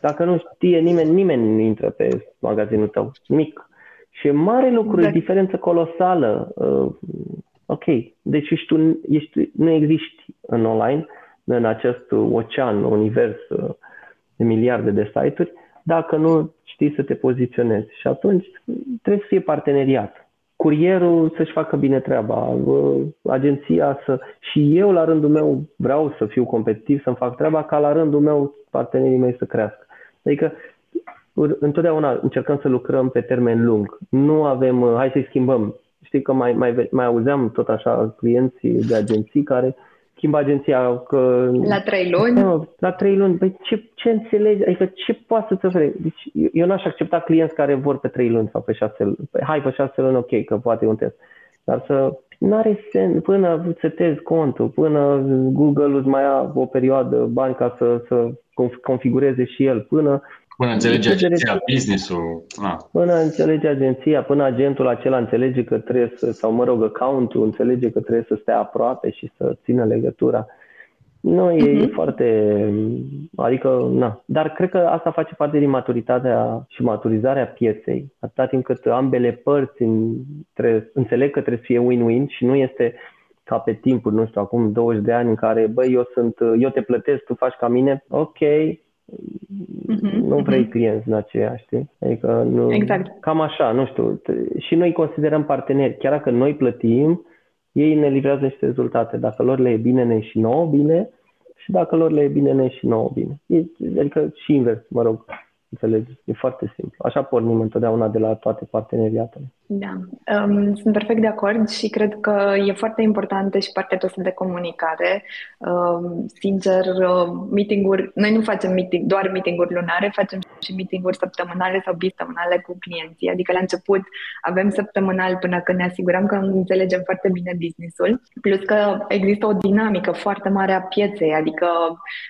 Dacă nu știe nimeni, nimeni nu intră pe magazinul tău, nimic. Și e mare lucru, da. E diferență colosală. Uh, ok, deci ești un, ești, nu existi în online, în acest ocean, univers uh, de miliarde de site-uri, dacă nu știi să te poziționezi. Și atunci trebuie să fie parteneriat. Curierul să-și facă bine treaba, uh, agenția să... Și eu, la rândul meu, vreau să fiu competitiv, să-mi fac treaba, ca la rândul meu partenerii mei să crească. Adică întotdeauna încercăm să lucrăm pe termen lung. Nu avem, hai să-i schimbăm. Știi că mai, mai, mai auzeam tot așa clienții de agenții care schimbă agenția că... La trei luni? Nu, la trei luni. Păi ce, ce înțelegi? Adică ce poate să-ți ofere? Deci eu n-aș accepta clienți care vor pe trei luni sau pe șase luni. Păi, hai pe șase luni, ok, că poate e un test. Dar să... N-are sens, până setezi contul, până Google îți mai ia o perioadă bani ca să, să configureze și el, până... Până înțelege agenția business-ul. Ah. Până înțelege agenția, până agentul acela înțelege că trebuie să, sau mă rog, account-ul înțelege că trebuie să stea aproape și să țină legătura. Nu, e uh-huh. foarte... Adică, na. Dar cred că asta face parte din maturitatea și maturizarea pieței. Atâta timp cât ambele părți între, înțeleg că trebuie să fie win-win și nu este ca pe timpul, nu știu, acum douăzeci de ani în care, băi, eu, sunt, eu te plătesc, tu faci ca mine, ok... Mm-hmm. Nu vrei clienți în aceea, știi? Adică nu... Exact. Cam așa, nu știu. Și noi considerăm parteneri. Chiar dacă noi plătim, ei ne livrează niște rezultate. Dacă lor le e bine, ne e și nouă bine. Și dacă lor le e bine, ne e și nouă bine. Adică și invers, mă rog. Înțelegi? E foarte simplu. Așa pornim întotdeauna de la toate parteneriatele. Da, um, sunt perfect de acord și cred că e foarte importantă și partea asta de comunicare. Um, sincer, meeting-uri, noi nu facem meeting, doar meeting-uri lunare, facem și meeting-uri săptămânale sau bisemanale cu clienții. Adică la început avem săptămânal până când ne asigurăm că înțelegem foarte bine business-ul. Plus că există o dinamică foarte mare a pieței, adică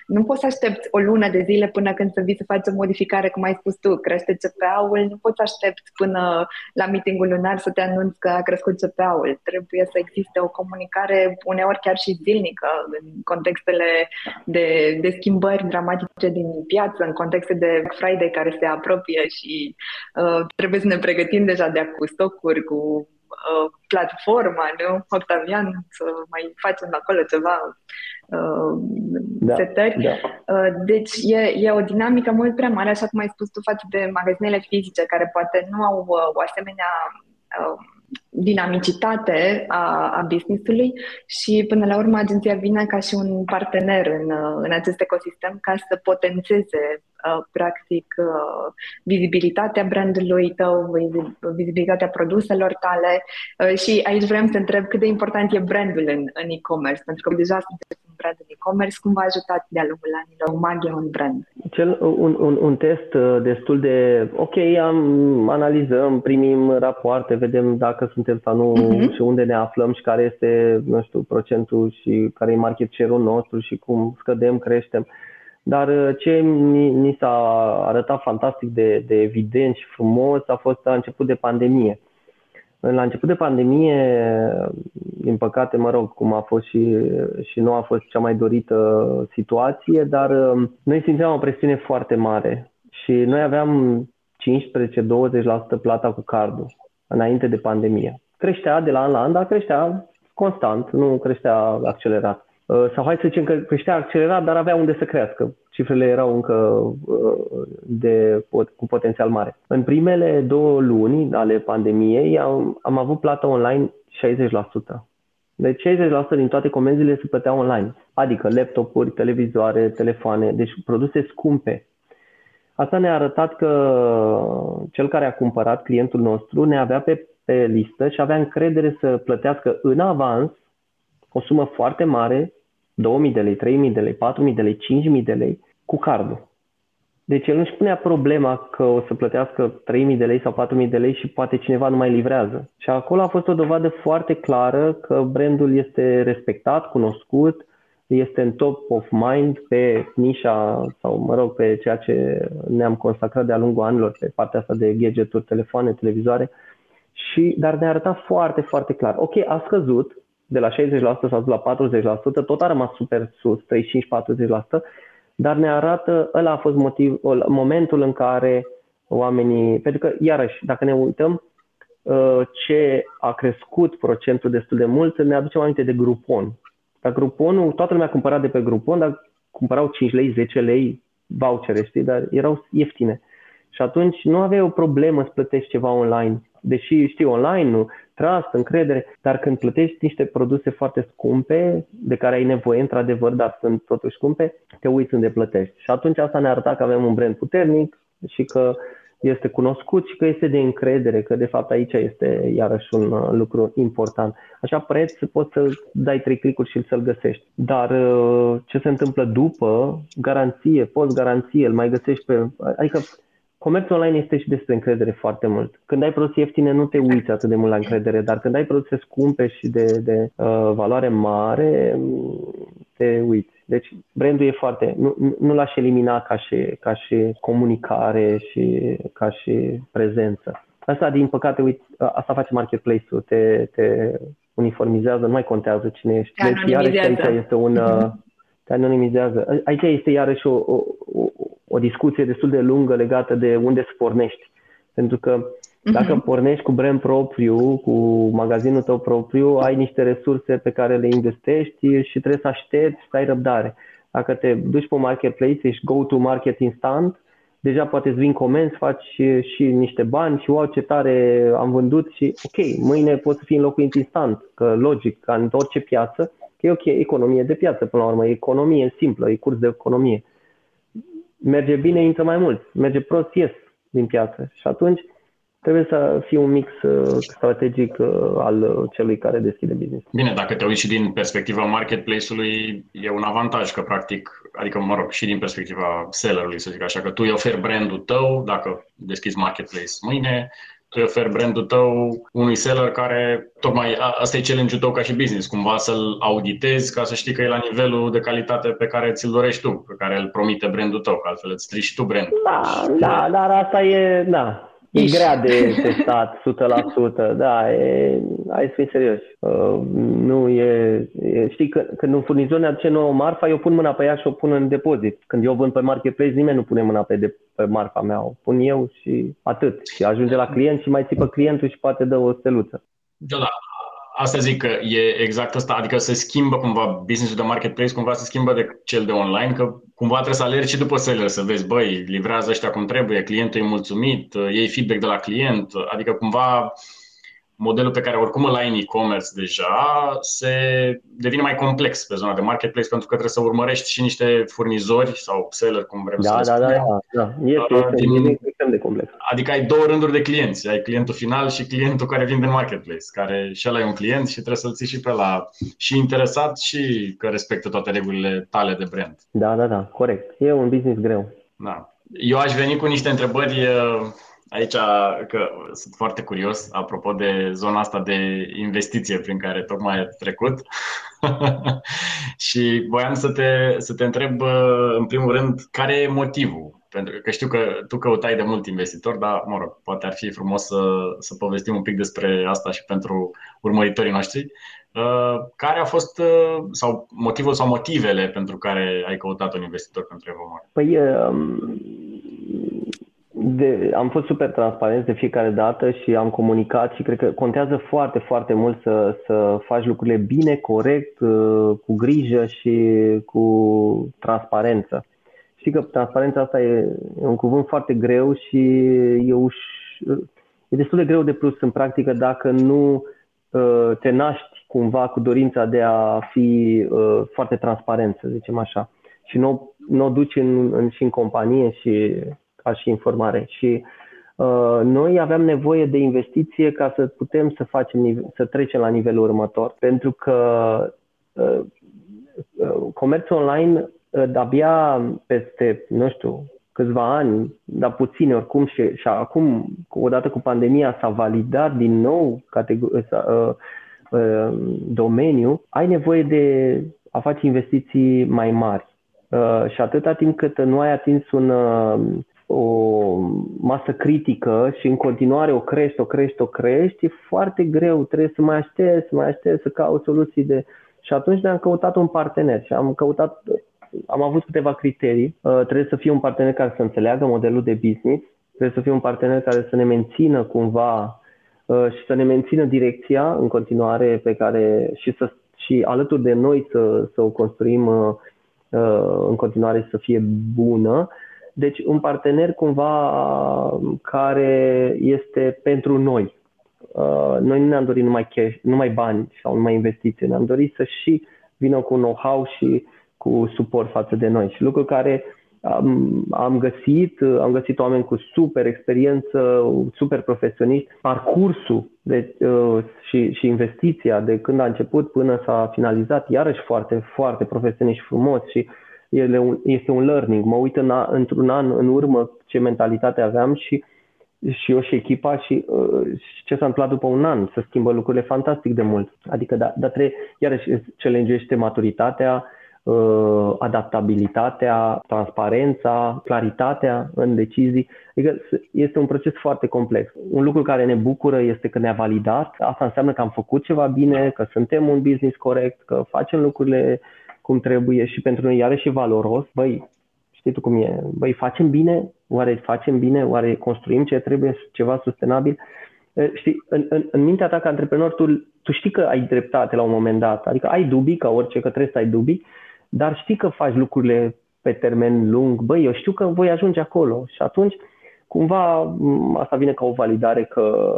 nu poți să aștepți o lună de zile până când să vii să faci o modificare, cum ai spus tu, crește C P A-ul, nu poți să aștepți până la meeting-ul lunar să te anunți că a crescut C P A-ul. Trebuie să existe o comunicare uneori chiar și zilnică în contextele de, de schimbări dramatice din piață, în contexte de Black Friday care se apropie și uh, trebuie să ne pregătim deja de cu stocuri, cu uh, platforma, nu? Octavian, să mai facem acolo ceva uh, da, setări. Da. Uh, deci e, e o dinamică mult prea mare, așa cum ai spus tu, față de magazinele fizice, care poate nu au uh, o asemenea uh, dinamicitate a, a business-ului și până la urmă agenția vine ca și un partener în, în acest ecosistem ca să potențeze uh, practic uh, vizibilitatea brand-ului tău, vizibilitatea produselor tale uh, și aici vrem să întreb cât de important e brand-ul în, în e-commerce, pentru că deja sunteți un brand în e-commerce, cum v-a ajutat de-a lungul anilor magia un brand? Cel, un, un, un test destul de ok, am, analizăm, primim rapoarte, vedem dacă că suntem sau nu uh-huh. și unde ne aflăm și care este, nu știu, procentul și care e market share-ul nostru și cum scădem, creștem. Dar ce ni, ni s-a arătat fantastic de, de evident și frumos a fost la început de pandemie. La început de pandemie, din păcate, mă rog, cum a fost și, și nu a fost cea mai dorită situație, dar noi simțeam o presiune foarte mare și noi aveam cincisprezece douăzeci la sută plata cu cardul înainte de pandemie. Creștea de la an la an, dar creștea constant, nu creștea accelerat. Sau hai să zicem că creștea accelerat, dar avea unde să crească. Cifrele erau încă de, cu potențial mare. În primele două luni ale pandemiei am, am avut plată online șaizeci la sută. Deci șaizeci la sută din toate comenzile se plăteau online. Adică laptopuri, televizoare, telefoane, deci produse scumpe. Asta ne-a arătat că cel care a cumpărat, clientul nostru, ne avea pe, pe listă și avea încredere să plătească în avans o sumă foarte mare, două mii de lei, trei mii de lei, patru mii de lei, cinci mii de lei, cu cardul. Deci el nu-și punea problema că o să plătească trei mii de lei sau patru mii de lei și poate cineva nu mai livrează. Și acolo a fost o dovadă foarte clară că brandul este respectat, cunoscut, este în top of mind pe nișa sau, mă rog, pe ceea ce ne-am consacrat de-a lungul anilor, pe partea asta de gadgeturi, telefoane, televizoare, și, dar ne-a arătat foarte, foarte clar. Ok, a scăzut, de la șaizeci la sută s-a dus la patruzeci la sută, tot a rămas super sus, treizeci și cinci patruzeci la sută, dar ne arată, ăla a fost motiv, momentul în care oamenii, pentru că, iarăși, dacă ne uităm ce a crescut procentul destul de mult, ne aducem aminte de Groupon. Dar Grouponul, toată lumea cumpăra de pe Groupon, dar cumpărau cinci lei, zece lei vouchere, știi, dar erau ieftine. Și atunci nu aveai o problemă să plătești ceva online. Deși, știi, online, nu, trust, încredere, dar când plătești niște produse foarte scumpe, de care ai nevoie într-adevăr, dar sunt totuși scumpe, te uiți unde plătești. Și atunci asta ne arăta că avem un brand puternic și că este cunoscut și că este de încredere, că de fapt aici este iarăși un lucru important. Așa preț poți să dai trei clicuri și să-l găsești. Dar ce se întâmplă după, garanție, post-garanție, îl mai găsești pe... Adică comerțul online este și despre încredere foarte mult. Când ai produse ieftine nu te uiți atât de mult la încredere, dar când ai produse scumpe și de, de uh, valoare mare, te uiți. Deci brandul e foarte, nu, nu l-aș elimina ca și, ca și comunicare și ca și prezență. Asta, din păcate, uite, asta face marketplace-ul, te, te uniformizează, nu mai contează cine ești. Te deci iarăși aici este un... Mm-hmm. Te anonimizează. Aici este iarăși o, o, o, o discuție destul de lungă legată de unde să pornești. Pentru că dacă mm-hmm. pornești cu brand propriu, cu magazinul tău propriu, ai niște resurse pe care le investești și trebuie să aștepți, să ai răbdare. Dacă te duci pe marketplace, ești go to market instant, deja poate îți vin comenzi, faci și, și niște bani și wow, ce tare am vândut și ok, mâine poți fi înlocuit instant, că logic, ca în orice piață, că e ok, economie de piață până la urmă, e economie simplă, e curs de economie. Merge bine, intră mai mult, merge prost, ies din piață și atunci Trebuie să fie un mix strategic al celui care deschide business. Bine, dacă te uiți și din perspectiva marketplace-ului, e un avantaj că practic, adică mă rog, și din perspectiva seller-ului, să zic așa, că tu îi oferi brand-ul tău, dacă deschizi marketplace mâine, tu îi oferi brand-ul tău unui seller care, tocmai asta e challenge-ul tău ca și business, cumva să-l auditezi ca să știi că e la nivelul de calitate pe care ți-l dorești tu, pe care îl promite brand-ul tău, că altfel îți strici și tu brand-ul. Da, da, dar asta e, da. E grea de testat, o sută la sută, da, e, hai să fii serios. Uh, nu e, e, știi, că, când un furnizor ne aduce nouă marfa, eu pun mâna pe ea și o pun în depozit. Când eu vând pe marketplace, nimeni nu pune mâna pe, de, pe marfa mea, o pun eu și atât. Și ajunge la client și mai țipă clientul și poate dă o steluță. Da, da. Asta zic că e exact asta, adică se schimbă cumva business-ul de marketplace, cumva se schimbă de cel de online, că cumva trebuie să alergi și după seller, să vezi, băi, livrează ăștia cum trebuie, clientul e mulțumit, iei feedback de la client, adică cumva modelul pe care oricum îl ai în e-commerce deja se devine mai complex pe zona de marketplace, pentru că trebuie să urmărești și niște furnizori sau seller, cum vrem da, să da, le spunem. Da, da, da. Este, este, din, este de complex. Adică ai două rânduri de clienți. Ai clientul final și clientul care vinde în marketplace, care și ăla e un client și trebuie să-l ții și pe ăla și interesat și că respectă toate regulile tale de brand. Da, da, da, corect. E un business greu. Da. Eu aș veni cu niște întrebări... Aici, că sunt foarte curios, apropo de zona asta de investiție prin care tocmai ai trecut și voiam să te, să te întreb, în primul rând, care e motivul? Pentru că știu că tu căutai de mult investitor, dar, mă rog, poate ar fi frumos să, să povestim un pic despre asta și pentru urmăritorii noștri. Care a fost sau motivul sau motivele pentru care ai căutat un investitor pentru evoMAG? Păi... Um... De, am fost super transparent de fiecare dată și am comunicat și cred că contează foarte, foarte mult să, să faci lucrurile bine, corect, cu grijă și cu transparență. Știi că transparența asta e un cuvânt foarte greu și e, uș- e destul de greu de pus în practică dacă nu te naști cumva cu dorința de a fi foarte transparent, să zicem așa, și nu, nu o duci în, în, și în companie și... și informare. Și uh, noi aveam nevoie de investiție ca să putem să facem nive- să trecem la nivelul următor, pentru că uh, comerțul online uh, abia peste, nu știu, câțiva ani, dar puține oricum și, și acum, odată cu pandemia, s-a validat din nou categor- uh, uh, domeniul, ai nevoie de a face investiții mai mari. Uh, și atâta timp cât nu ai atins un... Uh, o masă critică și în continuare o crești, o crești, o crești, e foarte greu, trebuie să mai aștepți, să mai aștepți, să caut soluții de... Și atunci ne-am căutat un partener și am căutat, am avut câteva criterii. Uh, trebuie să fie un partener care să înțeleagă modelul de business, trebuie să fie un partener care să ne mențină cumva uh, și să ne mențină direcția în continuare pe care și, să, și alături de noi să, să o construim uh, uh, în continuare să fie bună. Deci un partener cumva care este pentru noi. Noi nu ne-am dorit numai cash, numai bani sau numai investiții. Ne-am dorit să și vină cu know-how și cu suport față de noi. Și lucru care am, am găsit, am găsit oameni cu super experiență, super profesioniști. Parcursul de, și, și investiția de când a început până s-a finalizat, iarăși foarte, foarte profesioniști frumos și este un learning. Mă uit în a, într-un an în urmă ce mentalitate aveam și, și eu și echipa și, uh, și ce s-a întâmplat după un an. Se schimbă lucrurile fantastic de mult. Adică, da, da trebuie, iarăși, challenge-uiește maturitatea, uh, adaptabilitatea, transparența, claritatea în decizii. Adică este un proces foarte complex. Un lucru care ne bucură este că ne-a validat. Asta înseamnă că am făcut ceva bine, că suntem un business corect, că facem lucrurile cum trebuie și pentru noi iarăși e valoros. Băi, știi tu cum e? Băi, facem bine? Oare facem bine? Oare construim ce trebuie? Ceva sustenabil? Știi, în, în, în mintea ta ca antreprenor, tu, tu știi că ai dreptate la un moment dat. Adică ai dubii, ca orice, că trebuie să ai dubii, dar știi că faci lucrurile pe termen lung. Băi, eu știu că voi ajunge acolo. Și atunci, cumva, asta vine ca o validare că,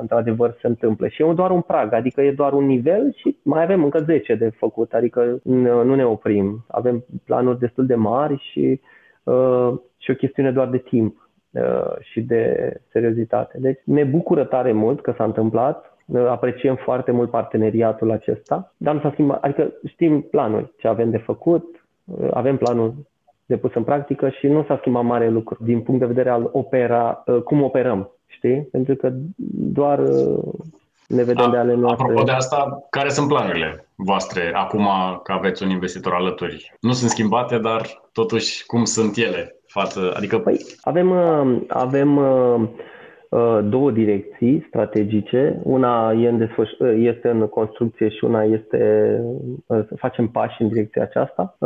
într-adevăr, se întâmplă. Și e doar un prag, adică e doar un nivel și mai avem încă zece de făcut, adică nu ne oprim. Avem planuri destul de mari și, uh, și o chestiune doar de timp. și de seriozitate. Deci ne bucură tare mult că s-a întâmplat, apreciem foarte mult parteneriatul acesta, dar nu s-a schimbat, adică știm planul ce avem de făcut, avem planul depus în practică și nu s-a schimbat mare lucru din punct de vedere al opera, cum operăm, știi? Pentru că doar ne vedem A, de ale noastre. Apropo de asta, care sunt planurile voastre acum că aveți un investitor alături? Nu sunt schimbate, dar totuși cum sunt ele? Față, adică... Păi, avem, avem două direcții strategice. Una e în desfăș- este în construcție și una este să facem pași în direcția aceasta.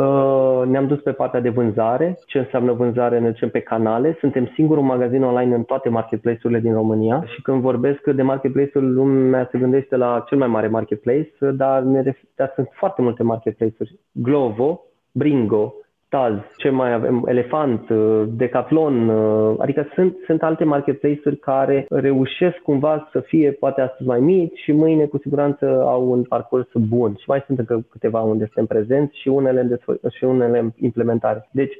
Ne-am dus pe partea de vânzare. Ce înseamnă vânzare? Ne ducem pe canale. Suntem singurul magazin online în toate marketplace-urile din România și când vorbesc de marketplace-uri, lumea se gândește la cel mai mare marketplace, dar, ne ref- dar sunt foarte multe marketplace-uri. Glovo, Bringo, ce mai avem, Elefant, Decathlon, adică sunt, sunt alte marketplace-uri care reușesc cumva să fie poate astăzi mai mici și mâine cu siguranță au un parcurs bun și mai sunt încă câteva unde suntem prezenți și unele în desfă- și unele implementare. Deci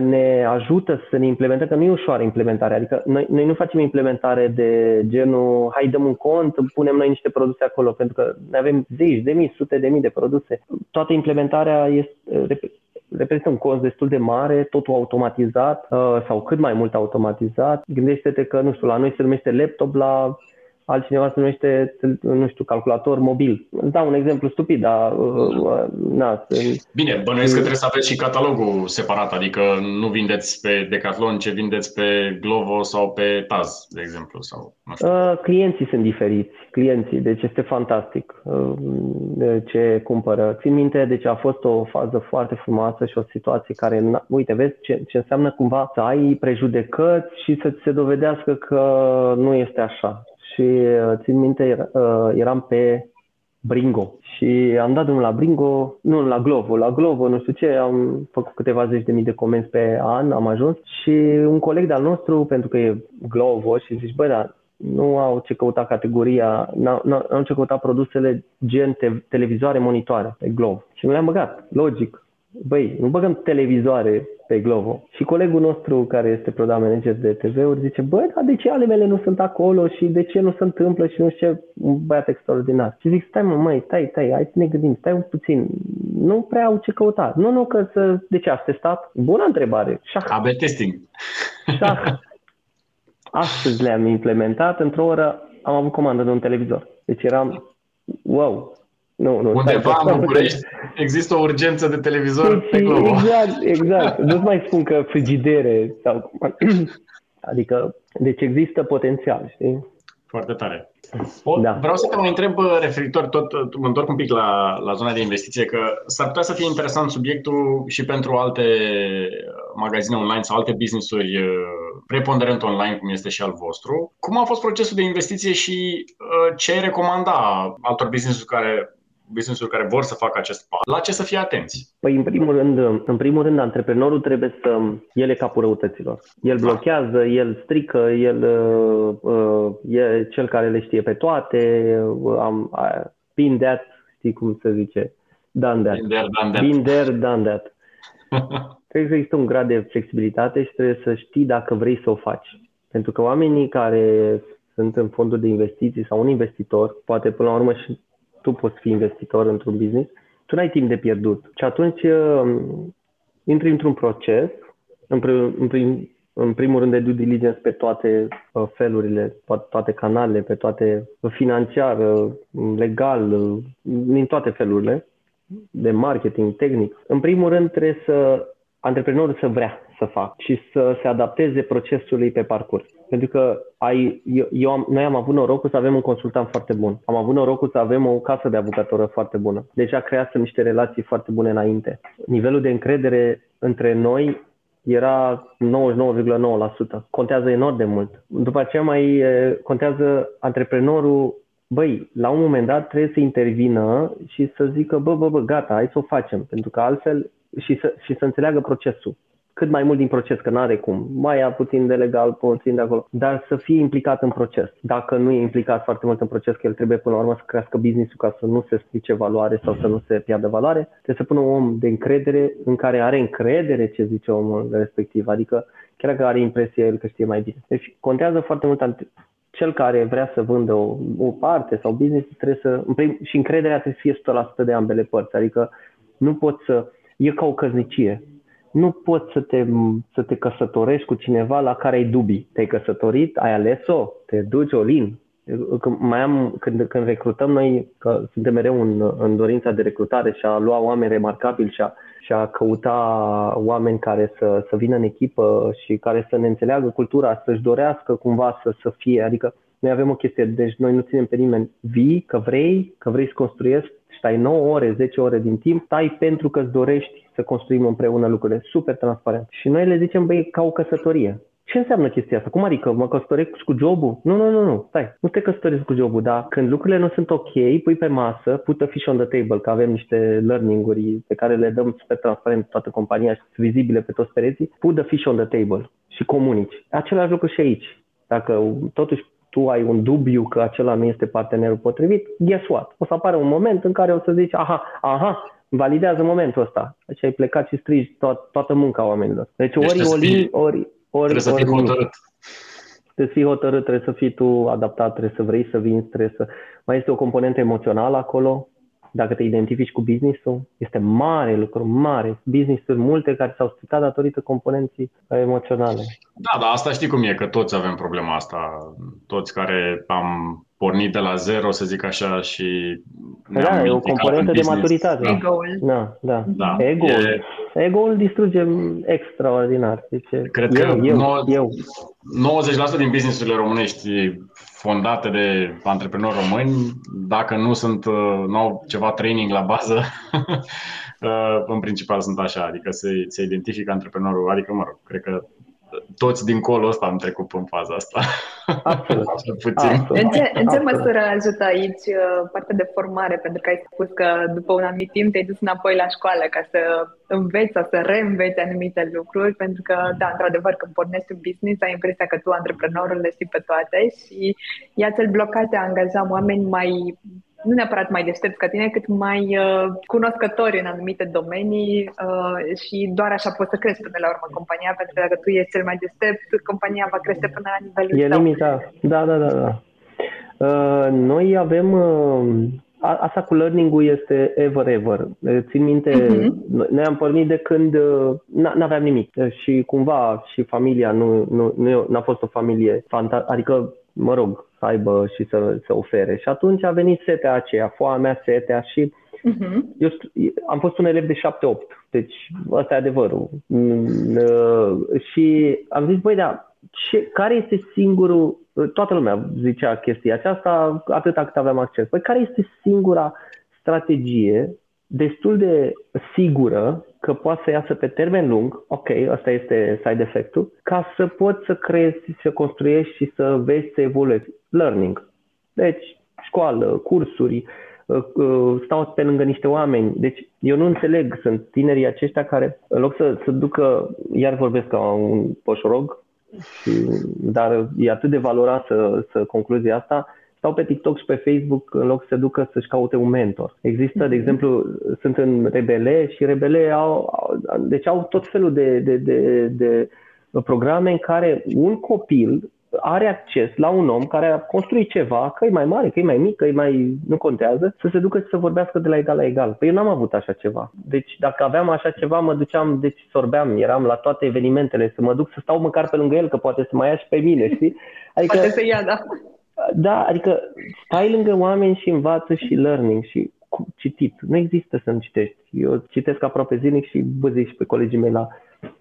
ne ajută să ne implementăm, că nu e ușoară implementarea, adică noi, noi nu facem implementare de genul hai dăm un cont, punem noi niște produse acolo, pentru că ne avem zeci de mii, sute de mii de produse. Toată implementarea este... reprezintă un cost destul de mare, totul automatizat sau cât mai mult automatizat. Gândește-te că, nu știu, la noi se numește laptop, la altcineva se numește, nu știu, calculator mobil. Îți dau un exemplu stupid, dar... Na, bine, bănuiesc că trebuie să aveți și catalogul separat, adică nu vindeți pe Decathlon ce vindeți pe Glovo sau pe Taz, de exemplu, sau nu știu. Clienții sunt diferiți, clienții, deci este fantastic ce cumpără. Țin minte, deci a fost o fază foarte frumoasă și o situație care, uite, vezi ce, ce înseamnă cumva să ai prejudecăți și să ți se dovedească că nu este așa. Și țin minte, eram pe Bringo și am dat drumul la Bringo, nu, la Glovo, la Glovo, nu știu ce, am făcut câteva zeci de mii de comenzi pe an, am ajuns și un coleg de-al nostru, pentru că e Glovo și zici, băi, dar nu au ce căuta categoria, nu au ce căuta produsele gen te- televizoare, monitoare pe Glovo și nu le-am băgat, logic. Băi, nu băgăm televizoare pe Glovo. Și colegul nostru care este product manager de T V-uri zice, băi, dar de ce ale mele nu sunt acolo și de ce nu se întâmplă și nu știu ce, un băiat extraordinar. Și zic, stai mă, măi, stai, stai, hai să ne gândim, stai un puțin, nu prea au ce căuta. Nu, nu, că să... De ce ați testat? Bună întrebare. Șah. A B testing. Șah. Astăzi le-am implementat, într-o oră am avut comandă de un televizor. Deci eram, wow. Nu, nu, undeva în București există o urgență de televizor deci, pe Glovo. Exact, exact. Nu-ți mai spun că frigidere sau... Adică, deci există potențial, știi? Foarte tare. O, da. Vreau să te mai întreb referitor, tot mă întorc un pic la, la zona de investiție, că s-ar putea să fie interesant subiectul și pentru alte magazine online sau alte business-uri preponderent online, cum este și al vostru. Cum a fost procesul de investiție și ce ai recomanda altor business-uri care... business-uri care vor să facă acest pas, la ce să fie atenți? Păi, în primul rând, în primul rând antreprenorul trebuie să... El e capul răutăților. El blochează, el strică, el uh, e cel care le știe pe toate. Am uh, been that, știi cum se zice? Done that. Been there, done that. Been there, done that. Trebuie să există un grad de flexibilitate și trebuie să știi dacă vrei să o faci. Pentru că oamenii care sunt în fonduri de investiții sau un investitor, poate până la urmă și tu poți fi investitor într-un business, tu n-ai timp de pierdut. Și atunci intri într-un proces, în, prim, în, prim, în primul rând de due diligence pe toate felurile, toate canalele, pe toate financiar, legal, din toate felurile, de marketing, tehnic. În primul rând trebuie să antreprenorul să vrea să facă și să se adapteze procesului pe parcurs. Pentru că ai, eu, eu am, noi am avut norocul să avem un consultant foarte bun. Am avut norocul să avem o casă de avocatură foarte bună. Deja creasem niște relații foarte bune înainte. Nivelul de încredere între noi era nouăzeci și nouă virgulă nouă la sută. Contează enorm de mult. După aceea mai contează antreprenorul. Băi, la un moment dat trebuie să intervină și să zică, bă, bă, bă, gata, hai să o facem. Pentru că altfel... Și să, și să înțeleagă procesul. cât mai mult din proces, că n-are cum. Mai ia puțin de legal, puțin de acolo, dar să fie implicat în proces. Dacă nu e implicat foarte mult în proces, că el trebuie până la urmă să crească business-ul ca să nu se strice valoare sau să nu se piardă valoare, trebuie să pună un om de încredere în care are încredere ce zice omul respectiv, adică chiar că are impresia el că știe mai bine. Deci contează foarte mult ante- cel care vrea să vândă o, o parte sau business trebuie să, în prim, și încrederea trebuie să fie o sută la sută de ambele părți, adică nu poți să, e ca o căsnicie. Nu poți să te, să te căsătorești cu cineva la care ai dubii. Te-ai căsătorit, ai ales-o, te duci all-in. Când, mai am, când, când recrutăm noi, că suntem mereu în, în dorința de recrutare și a lua oameni remarcabili și a, și a căuta oameni care să, să vină în echipă și care să ne înțeleagă cultura, să-și dorească cumva să, să fie. Adică noi avem o chestie, deci noi nu ținem pe nimeni vii, că vrei, că vrei să construiești, stai nouă ore, zece ore din timp, stai pentru că îți dorești să construim împreună lucrurile, super transparent. Și noi le zicem, băi, ca o căsătorie. Ce înseamnă chestia asta? Cum adică? Mă căsătoresc cu jobul? Nu, nu, nu, nu, stai. Nu te căsătoresc cu jobul, dar când lucrurile nu sunt ok, pui pe masă, put a fish on the table, că avem niște learning-uri pe care le dăm super transparent toată compania și vizibile pe toți pereții, put a fish on the table și comunici. Același lucru și aici. Dacă totuși tu ai un dubiu că acela nu este partenerul potrivit, guess what? O să apară un moment în care o să zici, aha, aha, validează momentul ăsta. Deci ai plecat și strigi to- toată munca oamenilor. Deci ori deci ori, fii, ori, ori, ori, trebuie ori, să fii hotărât. Trebuie să fii hotărât, trebuie să fii tu adaptat, trebuie să vrei să vinzi, trebuie să... Mai este o componentă emoțională acolo. Dacă te identifici cu business-ul, este mare lucru, mare. Business-uri multe care s-au stricat datorită componenții emoționale. Da, dar asta știi cum e, că toți avem problema asta. Toți care am pornit de la zero, să zic așa, și ne-am da, e o componentă de maturitate. Ego-ul. Da, da. da. Ego-ul. E... Ego-ul distruge extraordinar. Deci, Cred eu, că eu, no... eu. nouăzeci la sută din business-urile românești fondate de antreprenori români, dacă nu sunt, nu au ceva training la bază, în principal sunt așa, adică se, se identifică antreprenorul, adică mă rog, cred că toți dincolo ăsta am trecut până în faza asta. Absolut. În ce, în ce măsură ajută aici partea de formare? Pentru că ai spus că după un anumit timp te-ai dus înapoi la școală ca să înveți sau să reînveți anumite lucruri, pentru că, da, într-adevăr, când pornești un business, ai impresia că tu, antreprenorul, le știi pe toate și ia ți-l blocat de a angaja oameni mai... nu neapărat mai deștepți ca tine, cât mai uh, cunoscători în anumite domenii uh, și doar așa poți să crești până la urmă compania, pentru că dacă tu ești cel mai deștept, compania va crește până la nivelul tău. E limita. Da, da, da. da. Uh, noi avem... Uh, asta cu learning-ul este ever, ever. Țin minte, uh-huh. Noi am pornit de când uh, n-aveam nimic și cumva și familia nu, nu, nu n-a fost o familie fantastică, adică, mă rog, să aibă și să, să ofere. Și atunci a venit setea aceea, foamea, setea și uh-huh. eu am fost un elev de șapte opt, deci ăsta e adevărul. Uh, și am zis, băi, da, ce, care este singurul, toată lumea zicea chestia aceasta, atâta cât aveam acces, băi, care este singura strategie destul de sigură că poate să iasă pe termen lung, ok, asta este side effect-ul, ca să poți să creezi, să construiești și să vezi, să evoluezi. Learning. Deci, școală, cursuri, stau pe lângă niște oameni. Deci, eu nu înțeleg, sunt tinerii aceștia care, în loc să se ducă, iar vorbesc ca un poșorog, și, dar e atât de valoroasă să concluzia asta, stau pe TikTok și pe Facebook în loc să se ducă să-și caute un mentor. Există, de exemplu, sunt în Rebele și Rebele au, au, deci au tot felul de, de, de, de programe în care un copil are acces la un om care a construit ceva, că e mai mare, că e mai mic, că e mai... nu contează, să se ducă și să vorbească de la egal la egal. Păi eu n-am avut așa ceva. Deci dacă aveam așa ceva, mă duceam, deci sorbeam, eram la toate evenimentele, să mă duc să stau măcar pe lângă el, că poate să mă ia și pe mine, știi? Adică... poate să ia, da. Da, adică stai lângă oameni și învață și learning și citit. Nu există să nu citești. Eu citesc aproape zilnic și băzesc și pe colegii mei la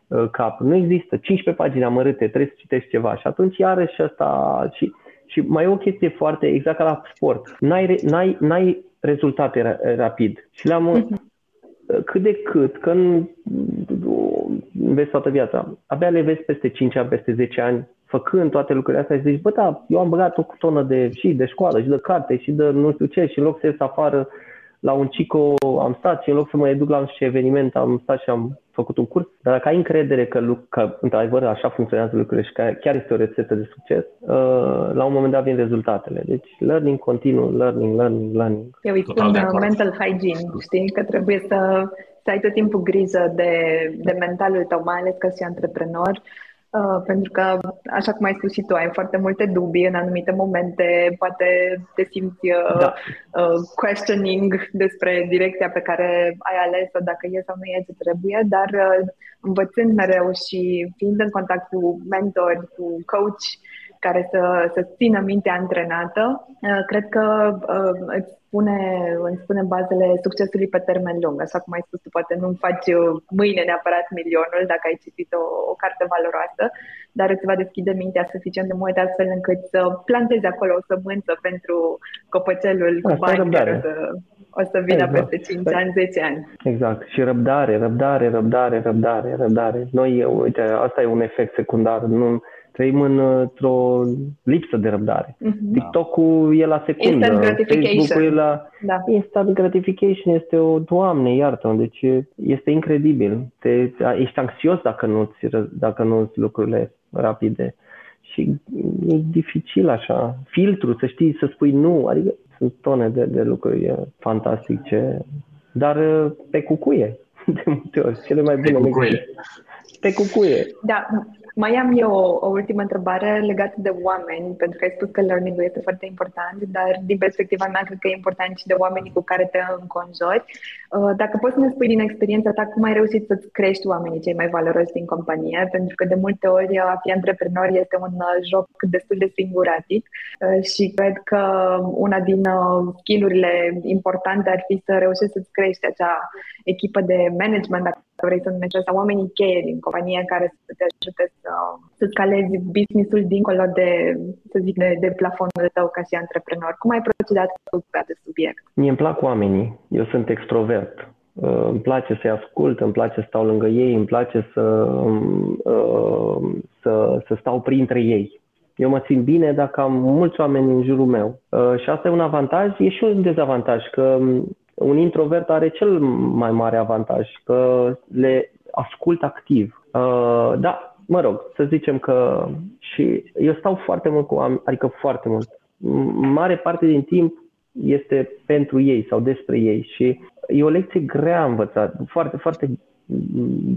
uh, cap. Nu există. cincisprezece pagini amărâte, trebuie să citești ceva. Și atunci iarăși asta... Și, și mai e o chestie foarte exact ca la sport. N-ai, n-ai, n-ai rezultate ra- rapid. Și le-am... cât de cât, că nu vezi toată viața. Abia le vezi peste cinci ani, peste zece ani. Făcând toate lucrurile astea și zici, bă, da, eu am băgat o tonă de, și de școală, și de carte, și de nu știu ce, și în loc să ies afară la un cico am stat și în loc să mă educ la nu știu ce eveniment, am stat și am făcut un curs. Dar dacă ai încredere că, că într-adevăr, așa funcționează lucrurile și că chiar este o rețetă de succes, uh, la un moment dat vin rezultatele. Deci learning continuu, learning, learning, learning. Eu îi spun mental hygiene, știi? Că trebuie să, să ai tot timpul grijă de, de mentalul tău, mai ales că și antreprenor. Uh, pentru că, așa cum ai spus și tu, ai foarte multe dubii în anumite momente, poate te simți uh, da. uh, questioning despre direcția pe care ai ales-o, dacă e sau nu e ce trebuie, dar uh, învățând mereu și fiind în contact cu mentori, cu coach, care să, să țină mintea antrenată, uh, cred că uh, îți pune, îți pune bazele succesului pe termen lung. Așa cum ai spus, tu poate nu faci mâine neapărat milionul dacă ai citit o, o carte valoroasă, dar îți va deschide mintea suficient de mult astfel încât să plantezi acolo o sămânță pentru copățelul cu bani care o să, o să vină exact. Peste cinci ani, zece ani. Exact. Și răbdare, răbdare, răbdare, răbdare, răbdare. Noi, uite, asta e un efect secundar. Nu... Trăim într-o lipsă de răbdare. Mm-hmm. TikTok-ul e la secundă, Facebook-ul e la... Da. Instant gratification este o, Doamne, iartă-mă, deci este incredibil. Te, ești anxios dacă nu-ți, dacă nu-ți lucrurile rapide și e dificil așa. Filtrul, să știi, să spui nu, adică sunt tone de, de lucruri fantastice, dar pe cucuie, de multe ori, cele mai bune lucruri. Pe cucuie. Da. Mai am eu o, o ultimă întrebare legată de oameni, pentru că ai spus că learning-ul este foarte important, dar din perspectiva mea cred că e important și de oamenii cu care te înconjori. Dacă poți să ne spui din experiența ta cum ai reușit să-ți crești oamenii cei mai valoroși din companie, pentru că de multe ori a fi antreprenor este un joc destul de singuratic și cred că una din skill-urile importante ar fi să reușești să-ți crești acea echipă de management, dacă vrei să numești asta, oamenii cheie din companie care să te ajute să, să-ți calezi business-ul dincolo de, să zic, de, de plafonul tău ca și antreprenor. Cum ai procedat pe acest subiect? Mie îmi plac oamenii. Eu sunt extrovert. Îmi place să-i ascult, îmi place să stau lângă ei, îmi place să, să, să stau printre ei. Eu mă simt bine dacă am mulți oameni în jurul meu. Și asta e un avantaj, e și un dezavantaj, că un introvert are cel mai mare avantaj, că le ascult activ. Uh, da, mă rog, să zicem că și eu stau foarte mult cu oameni, adică foarte mult. Mare parte din timp este pentru ei sau despre ei și e o lecție grea învățată, foarte, foarte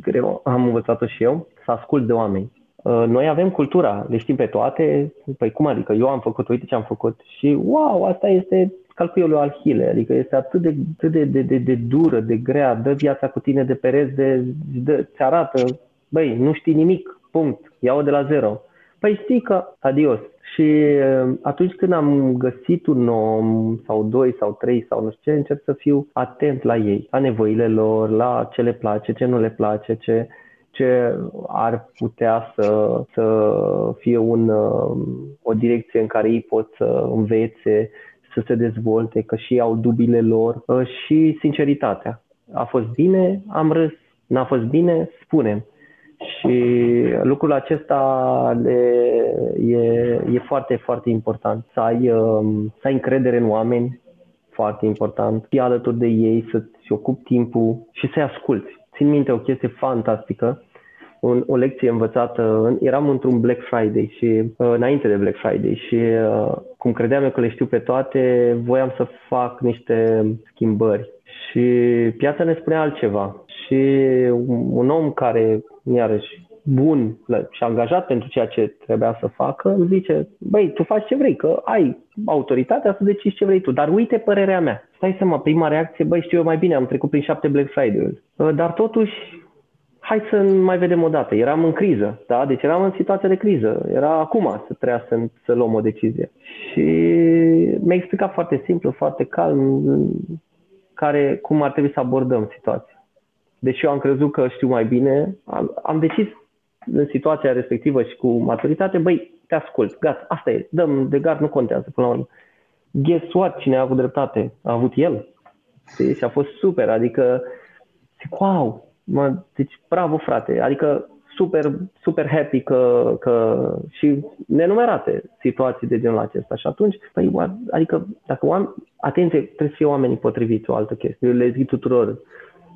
greu am învățat-o și eu, să ascult de oameni. Uh, noi avem cultura, le știm pe toate, păi cum adică, eu am făcut, uite ce am făcut și wow, asta este... Calculul Alhile, adică este atât de, atât de, de, de, de dură, de grea, dă viața cu tine de pereți, de, de, ți arată, băi, nu știi nimic, punct, ia-o de la zero. Păi știi că, adios. Și atunci când am găsit un om sau doi sau trei sau nu știu ce, încep să fiu atent la ei, la nevoile lor, la ce le place, ce nu le place, ce... ce ar putea să, să fie un, o direcție în care ei pot să învețe, să se dezvolte, că și au dubiile lor și sinceritatea. A fost bine, am râs, n-a fost bine, spunem. Și lucrul acesta le, e, e foarte, foarte important. Să ai, să ai încredere în oameni, foarte important. Fii alături de ei, să-ți ocupi timpul și să-i asculți. Țin minte o chestie fantastică, un, o lecție învățată, eram într-un Black Friday și uh, înainte de Black Friday și uh, cum credeam eu că le știu pe toate, voiam să fac niște schimbări și piața ne spunea altceva și un om care, iarăși, bun și angajat pentru ceea ce trebuia să facă, îmi zice, băi, tu faci ce vrei, că ai autoritatea să decizi ce vrei tu, dar uite părerea mea. Stai seama, prima reacție, băi, știu eu mai bine, am trecut prin șapte Black Friday-uri, dar totuși, hai să mai vedem o dată. Eram în criză, da? Deci eram în situație de criză, era acum să trebuia să, să luăm o decizie. Și mi-a explicat foarte simplu, foarte calm, care, cum ar trebui să abordăm situația. Deși eu am crezut că știu mai bine, am, am decis în situația respectivă și cu maturitate, băi, te ascult, gata, asta e, dăm de gard, nu contează până la urmă. Guess what? Cine a avut dreptate? A avut el. Deci a fost super, adică, zic, wow, mă, deci bravo frate, adică super, super happy că, că și nenumerate situații de genul acesta. Și atunci, păi, adică, dacă oameni, atenție, trebuie să fie oamenii potriviți, o altă chestie. Eu le zic tuturor,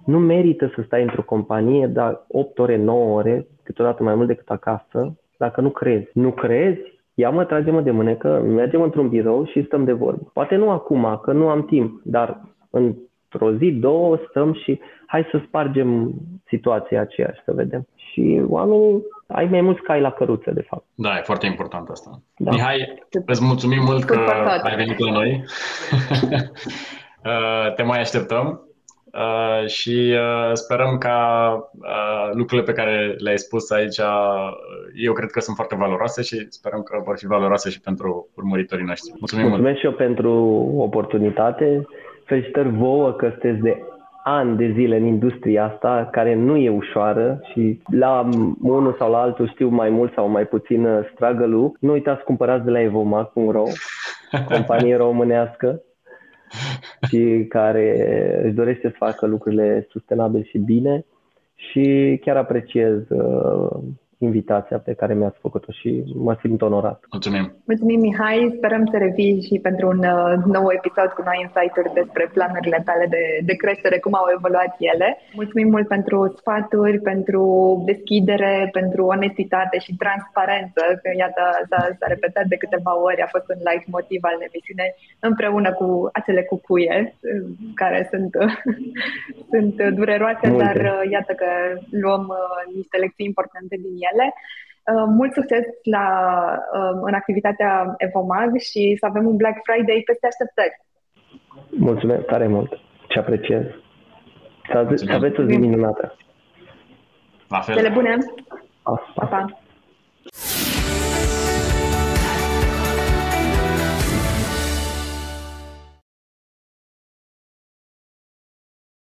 nu merită să stai într-o companie, dar opt ore, nouă ore, câteodată mai mult decât acasă, dacă nu crezi. Nu crezi? Ia-mă, trage-mă de mânecă, mergem într-un birou și stăm de vorbă. Poate nu acum, că nu am timp, dar într-o zi, două, stăm și hai să spargem situația aceea și să vedem. Și oamenii, ai mai mulți cai la căruță, de fapt. Da, e foarte important asta. Da. Mihai, îți mulțumim mult că ai venit la noi. Te mai așteptăm. Uh, și uh, sperăm ca uh, lucrurile pe care le-ai spus aici, uh, eu cred că sunt foarte valoroase și sperăm că vor fi valoroase și pentru urmăritorii noștri. Mulțumim Mulțumesc mult. Și eu pentru oportunitate. Felicitări vouă că sunteți de ani de zile în industria asta, care nu e ușoară și la unul sau la altul știu mai mult sau mai puțin struggle-ul. Nu uitați, cumpărați de la evoMAG punct ro, companie românească. Și care își dorește să facă lucrurile sustenabile și bine, și chiar apreciez uh, invitația pe care mi-ați făcut-o și mă simt onorat. Mulțumim! Mulțumim, Mihai! Sperăm să revii și pentru un uh, nou episod cu noi insight-uri despre planurile tale de, de creștere, cum au evoluat ele. Mulțumim mult pentru sfaturi, pentru deschidere, pentru onestitate și transparență, că iată s-a, s-a repetat de câteva ori, a fost un live motiv al emisiunii, împreună cu acele cucuie, care sunt, sunt dureroase, Multe. dar uh, iată că luăm uh, niște lecții importante din ele. Ele. Mult succes la, în activitatea evoMAG și să avem un Black Friday peste așteptări. Mulțumesc tare mult și apreciez. Să aveți o zi minunată. La fel. Cele bune. Pa, pa. Pa, pa.